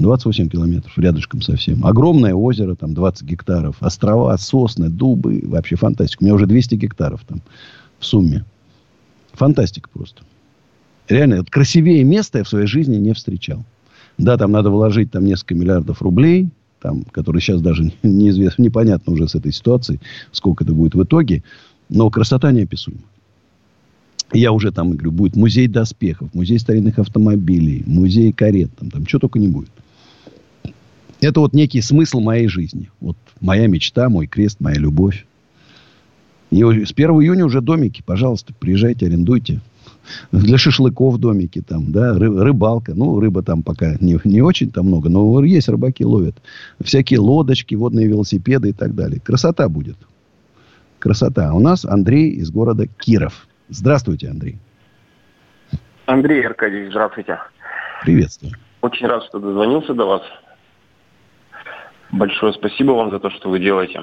28 километров, рядышком совсем. Огромное озеро, там 20 гектаров, острова, сосны, дубы, вообще фантастика. У меня уже 200 гектаров там в сумме. Фантастика просто. Реально, вот красивее места я в своей жизни не встречал. Да, там надо вложить там несколько миллиардов рублей, там, которые сейчас даже неизвестно, непонятно уже с этой ситуацией, сколько это будет в итоге. Но красота неописуема. Я уже там говорю, будет музей доспехов, музей старинных автомобилей, музей карет, там что только не будет. Это вот некий смысл моей жизни. Вот моя мечта, мой крест, моя любовь. И с 1 июня уже домики, пожалуйста, приезжайте, арендуйте. для шашлыков домики там, да, рыбалка. Ну, рыба там пока не очень там много, но есть, рыбаки ловят. Всякие лодочки, водные велосипеды и так далее. Красота будет. Красота. У нас Андрей из города Киров. Здравствуйте, Андрей. Андрей Аркадьевич, здравствуйте. Приветствую. Очень рад, что дозвонился до вас. Большое спасибо вам за то, что вы делаете.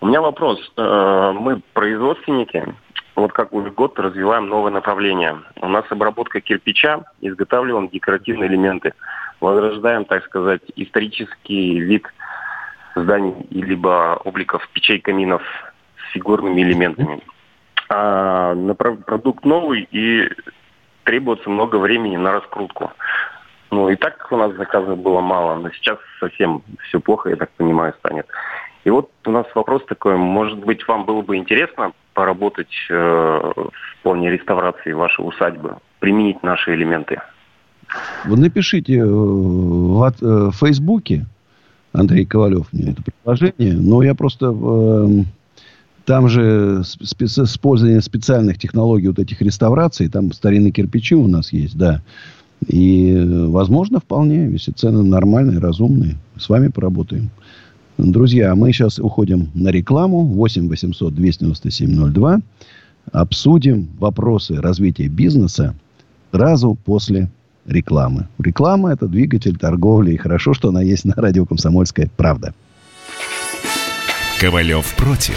У меня вопрос. Мы производственники, вот как уже год развиваем новое направление. У нас обработка кирпича, изготавливаем декоративные элементы. Возрождаем, так сказать, исторический вид зданий, либо обликов печей, каминов с фигурными элементами. А продукт новый и требуется много времени на раскрутку. Ну, и так как у нас заказов было мало, но сейчас совсем все плохо, я так понимаю, станет. И вот у нас вопрос такой, может быть, вам было бы интересно поработать в плане реставрации вашей усадьбы, применить наши элементы? Вы напишите в Фейсбуке, Андрей Ковалев, мне это предложение, но я просто... Там же использование специальных технологий вот этих реставраций, там старинные кирпичи у нас есть, да. И, возможно, вполне, если цены нормальные, разумные, с вами поработаем. Друзья, мы сейчас уходим на рекламу. 8 800 297 02. Обсудим вопросы развития бизнеса сразу после рекламы. Реклама – это двигатель торговли. И хорошо, что она есть на радио «Комсомольская правда». Ковалев против.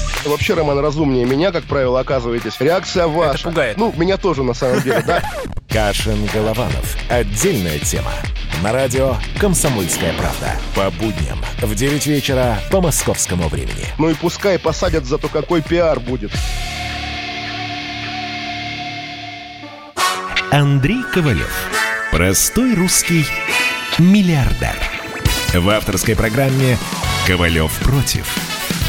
Вообще, Роман, разумнее меня, как правило, оказываетесь. Реакция ваша. Это пугает. Ну, меня тоже, на самом деле, да. Кашин-Голованов. Отдельная тема. На радио «Комсомольская правда». По будням в 9 вечера по московскому времени. Ну и пускай посадят, зато какой пиар будет. Андрей Ковалев. Простой русский миллиардер. В авторской программе «Ковалев против».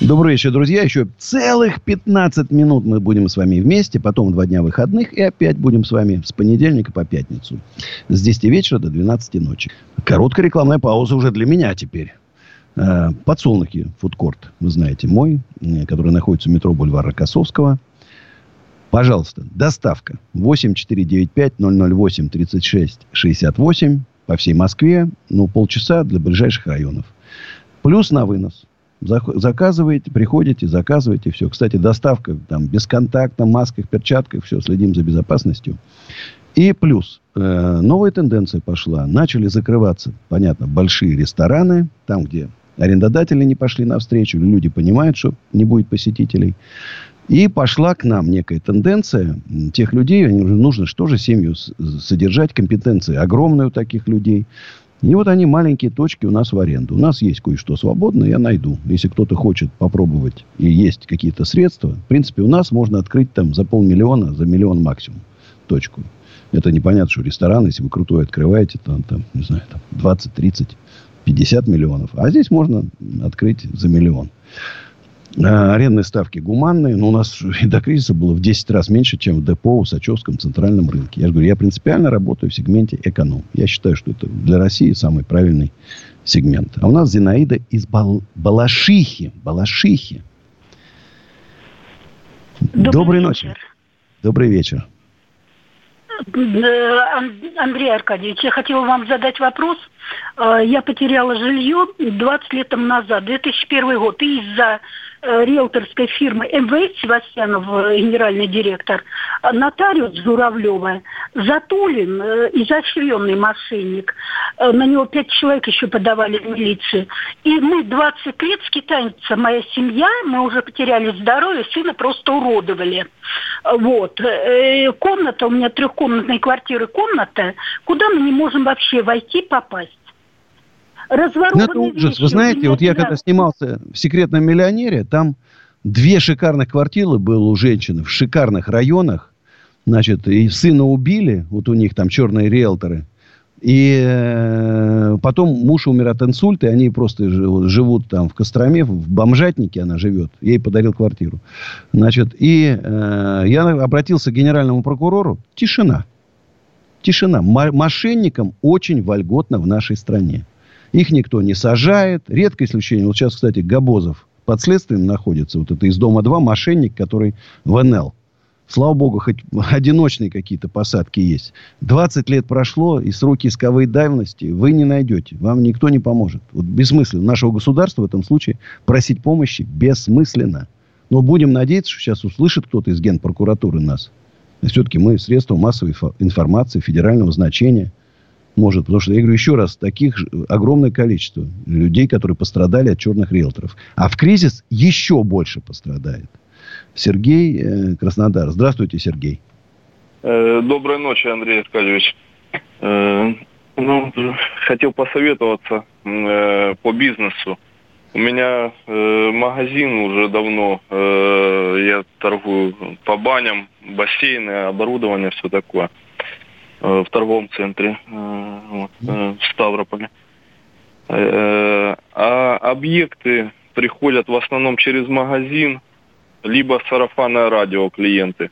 Добрый вечер, друзья. Еще целых 15 минут мы будем с вами вместе. Потом 2 дня выходных. И опять будем с вами с понедельника по пятницу. С 10 вечера до 12 ночи. Короткая рекламная пауза уже для меня теперь. Подсолнухи, фудкорт, вы знаете, мой, который находится у метро бульвара Косовского. Пожалуйста, доставка 8495-008-36-68 по всей Москве. Ну, полчаса для ближайших районов. Плюс на вынос. Заказываете, приходите, заказываете, все. Кстати, доставка там без контакта, масках, перчатках, все, следим за безопасностью. И плюс, новая тенденция пошла. Начали закрываться, понятно, большие рестораны, там, где арендодатели не пошли навстречу, люди понимают, что не будет посетителей. И пошла к нам некая тенденция тех людей, им нужно что же семью содержать, компетенции огромные у таких людей. И вот они, маленькие точки, у нас в аренду. У нас есть кое-что свободное, я найду. Если кто-то хочет попробовать и есть какие-то средства, в принципе, у нас можно открыть там за полмиллиона, за миллион максимум точку. Это непонятно, что ресторан, если вы крутой открываете, там не знаю, там 20, 30, 50 миллионов. А здесь можно открыть за миллион. Арендные ставки гуманные. Но у нас и до кризиса было в 10 раз меньше, чем в депо, Усачевском, центральном рынке. Я же говорю, я принципиально работаю в сегменте эконом. Я считаю, что это для России самый правильный сегмент. А у нас Зинаида из Балашихи. Балашихи. Доброй ночи. Добрый вечер. Андрей Аркадьевич, я хотела вам задать вопрос. Я потеряла жилье 20 лет назад, 2001 год, и из-за риэлторской фирмы МВС Севастьянов, генеральный директор, нотариус Журавлева, Затулин, изощренный мошенник, на него 5 человек еще подавали в милицию. И мы 20 лет, скитаница моя семья, мы уже потеряли здоровье, сына просто уродовали. Вот. Комната, у меня трехкомнатная квартира, комната, куда мы не можем вообще войти, попасть. Это ужас. Вещи. Вы знаете, вот я когда снимался в «Секретном миллионере», там 2 шикарных квартиры было у женщины в шикарных районах. Значит, и сына убили, вот у них там черные риэлторы. И потом муж умер от инсульта, и они просто живут там в Костроме, в бомжатнике она живет. Ей подарил квартиру. Значит, и я обратился к генеральному прокурору. Тишина. Тишина. Мошенникам очень вольготно в нашей стране. Их никто не сажает. Редкое исключение. Вот сейчас, кстати, Габозов под следствием находится. Вот это из Дома-2 мошенник, который в НЛ. Слава богу, хоть одиночные какие-то посадки есть. 20 лет прошло, и сроки исковой давности вы не найдете. Вам никто не поможет. Вот бессмысленно. Нашего государства в этом случае просить помощи бессмысленно. Но будем надеяться, что сейчас услышит кто-то из Генпрокуратуры нас. И все-таки мы средства массовой информации, федерального значения. Может, потому что, я говорю еще раз, таких огромное количество людей, которые пострадали от черных риэлторов. А в кризис еще больше пострадает. Сергей, Краснодар. Здравствуйте, Сергей. Доброй ночи, Андрей Аркадьевич. Хотел посоветоваться по бизнесу. У меня магазин уже давно. Я торгую по баням, бассейны, оборудование, все такое. В торговом центре вот, в Ставрополе. А объекты приходят в основном через магазин, либо сарафанное радио клиенты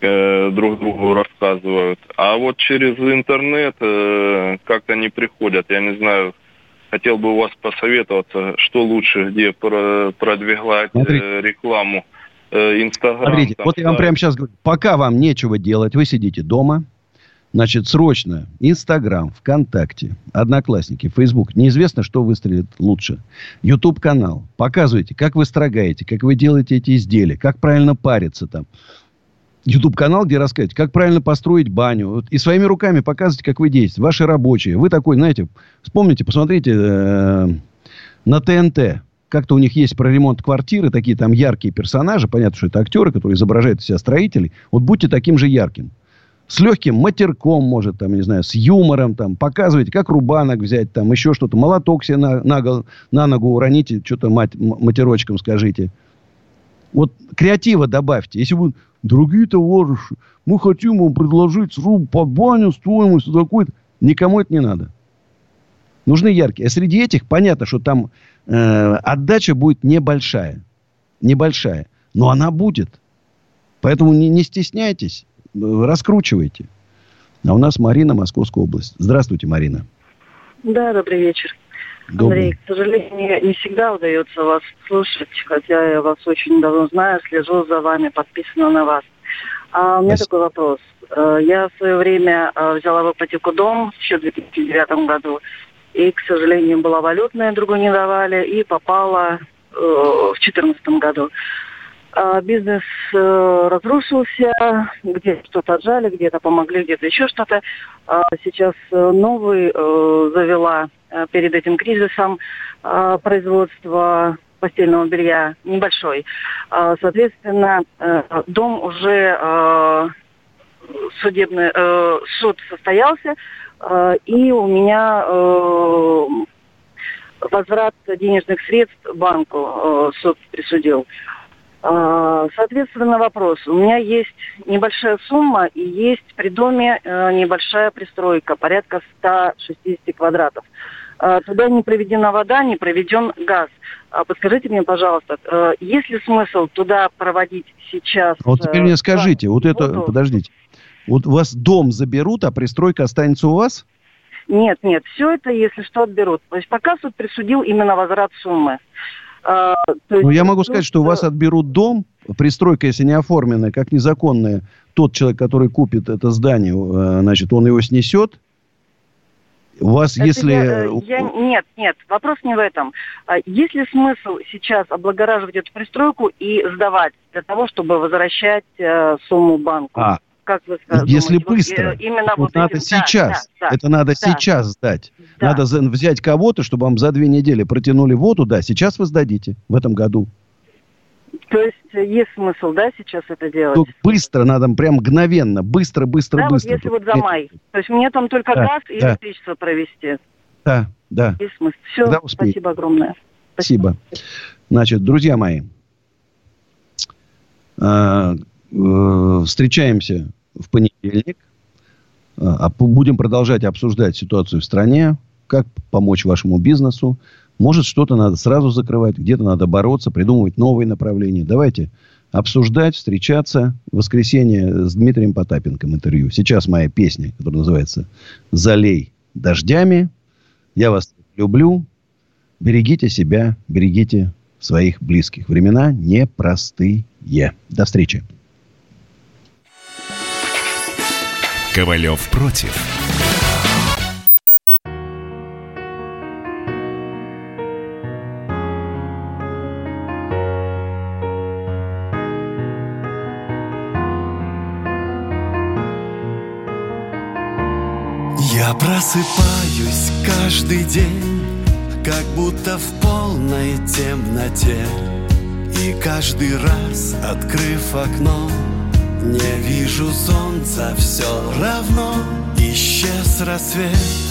друг другу рассказывают. А вот через интернет как-то не приходят. Я не знаю, хотел бы у вас посоветоваться, что лучше, где продвигать рекламу. Инстаграм. Смотрите, там, вот я вам прямо сейчас говорю, пока вам нечего делать, вы сидите дома. Значит, срочно Инстаграм, ВКонтакте, Одноклассники, Фейсбук. Неизвестно, что выстрелит лучше. Ютуб-канал. Показывайте, как вы строгаете, как вы делаете эти изделия, как правильно париться там. Ютуб-канал, где рассказываете, как правильно построить баню. Вот, и своими руками показывайте, как вы действуете. Ваши рабочие. Вы такой, знаете, вспомните, посмотрите на ТНТ. Как-то у них есть про ремонт квартиры, такие там яркие персонажи. Понятно, что это актеры, которые изображают себя строителей. Вот будьте таким же ярким. С легким матерком, может, там, не знаю, с юмором, там, показывайте, как рубанок взять, там, еще что-то, молоток себе на ногу уроните, что-то матерочком скажите. Вот креатива добавьте. Если вы, дорогие товарищи, мы хотим вам предложить сруб по баню, стоимость, такой-то. Никому это не надо. Нужны яркие. А среди этих понятно, что там отдача будет небольшая. Небольшая. Но она будет. Поэтому не стесняйтесь. Раскручивайте. А у нас Марина, Московская область. Здравствуйте, Марина. Да, добрый вечер. Добрый. Андрей, к сожалению, не всегда удается вас слушать, хотя я вас очень давно знаю, слежу за вами, подписана на вас. А у меня такой вопрос. Я в свое время взяла в ипотеку дом еще в 2009 году, и, к сожалению, была валютная, другу не давали, и попала в 2014 году. Бизнес разрушился, где-то что-то отжали, где-то помогли, где-то еще что-то. Сейчас новый завела перед этим кризисом производство постельного белья небольшой. Соответственно, дом уже судебный суд состоялся, и у меня возврат денежных средств банку суд присудил. Соответственно, вопрос. У меня есть небольшая сумма и есть при доме небольшая пристройка, порядка 160 квадратов. Туда не проведена вода, не проведен газ. Подскажите мне, пожалуйста, есть ли смысл туда проводить сейчас... Вот теперь мне скажите, вот это... Подождите. Вот у вас дом заберут, а пристройка останется у вас? Нет, нет. Все это, если что, отберут. То есть пока суд присудил именно возврат суммы. Ну, я могу сказать, что у вас отберут дом, пристройка, если не оформленная, как незаконная, тот человек, который купит это здание, значит, он его снесет, У вас, это если... Нет, вопрос не в этом. Есть ли смысл сейчас облагораживать эту пристройку и сдавать для того, чтобы возвращать сумму банку? Как вы сказали, если быстро, надо сейчас, это надо сейчас сдать. Да. Надо взять кого-то, чтобы вам за 2 недели протянули воду, да, сейчас вы сдадите в этом году. То есть есть смысл, да, сейчас это делать? Тут быстро надо, прям мгновенно, быстро. Да, если вот за май. То есть мне там только газ и электричество провести. Да. Есть смысл. Все, спасибо огромное. Спасибо. Значит, друзья мои, встречаемся в понедельник. Будем продолжать обсуждать ситуацию в стране, как помочь вашему бизнесу. Может, что-то надо сразу закрывать, где-то надо бороться, придумывать новые направления. Давайте обсуждать, встречаться. В воскресенье с Дмитрием Потапенком интервью. Сейчас моя песня, которая называется «Залей дождями». Я вас люблю. Берегите себя, берегите своих близких. Времена непростые. До встречи. Ковалев против. Я просыпаюсь каждый день, как будто в полной темноте. И каждый раз, открыв окно, не вижу солнца, все равно. Исчез рассвет,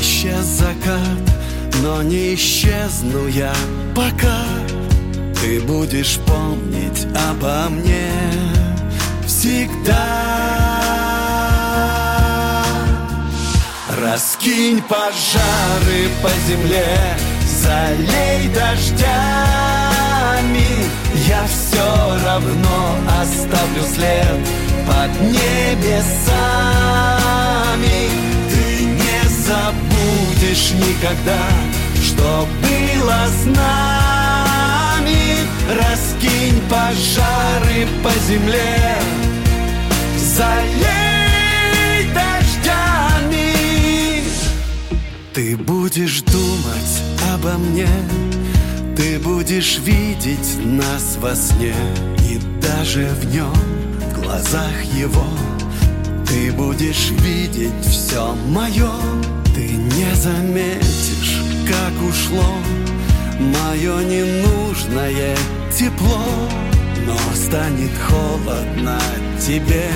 исчез закат, но не исчезну я пока. Ты будешь помнить обо мне всегда. Раскинь пожары по земле, залей дождями. Я все равно оставлю след под небесами. Ты не забудешь никогда, что было с нами. Раскинь пожары по земле, залей дождями. Ты будешь думать обо мне, ты будешь видеть нас во сне, и даже в нем, в глазах его, ты будешь видеть все мое. Ты не заметишь, как ушло мое ненужное тепло, но станет холодно тебе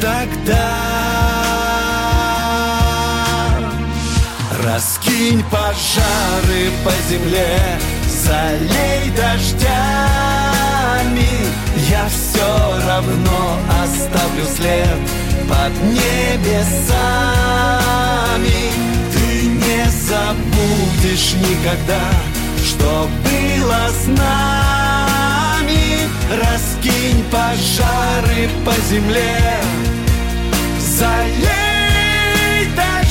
тогда. Раскинь пожары по земле, залей дождями. Я все равно оставлю след под небесами. Ты не забудешь никогда, что было с нами. Раскинь пожары по земле, залей дождями.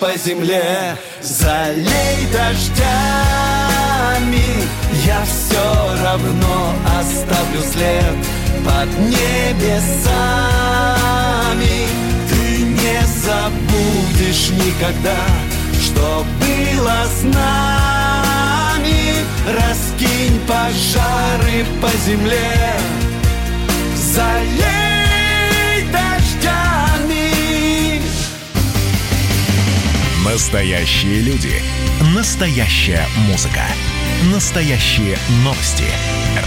По земле, залей дождями. Я все равно оставлю след под небесами. Ты не забудешь никогда, что было с нами. Раскинь пожары по земле, залей дождями. Настоящие люди. Настоящая музыка. Настоящие новости.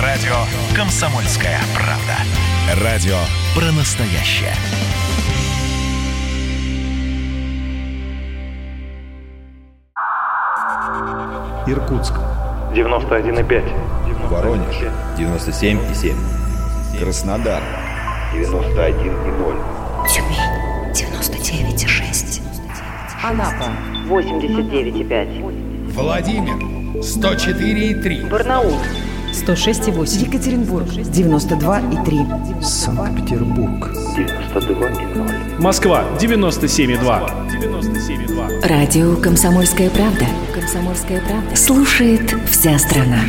Радио «Комсомольская правда». Радио про настоящее. Иркутск. 91,5. Воронеж. 97,7. Краснодар. 91,0. Тюмень. 99,6. Анапа 89,5. Владимир 104,3. Барнаул 106,8. Екатеринбург 92,3. Санкт-Петербург 92,0. Москва 97,2. Радио «Комсомольская правда». «Комсомольская правда». Слушает вся страна.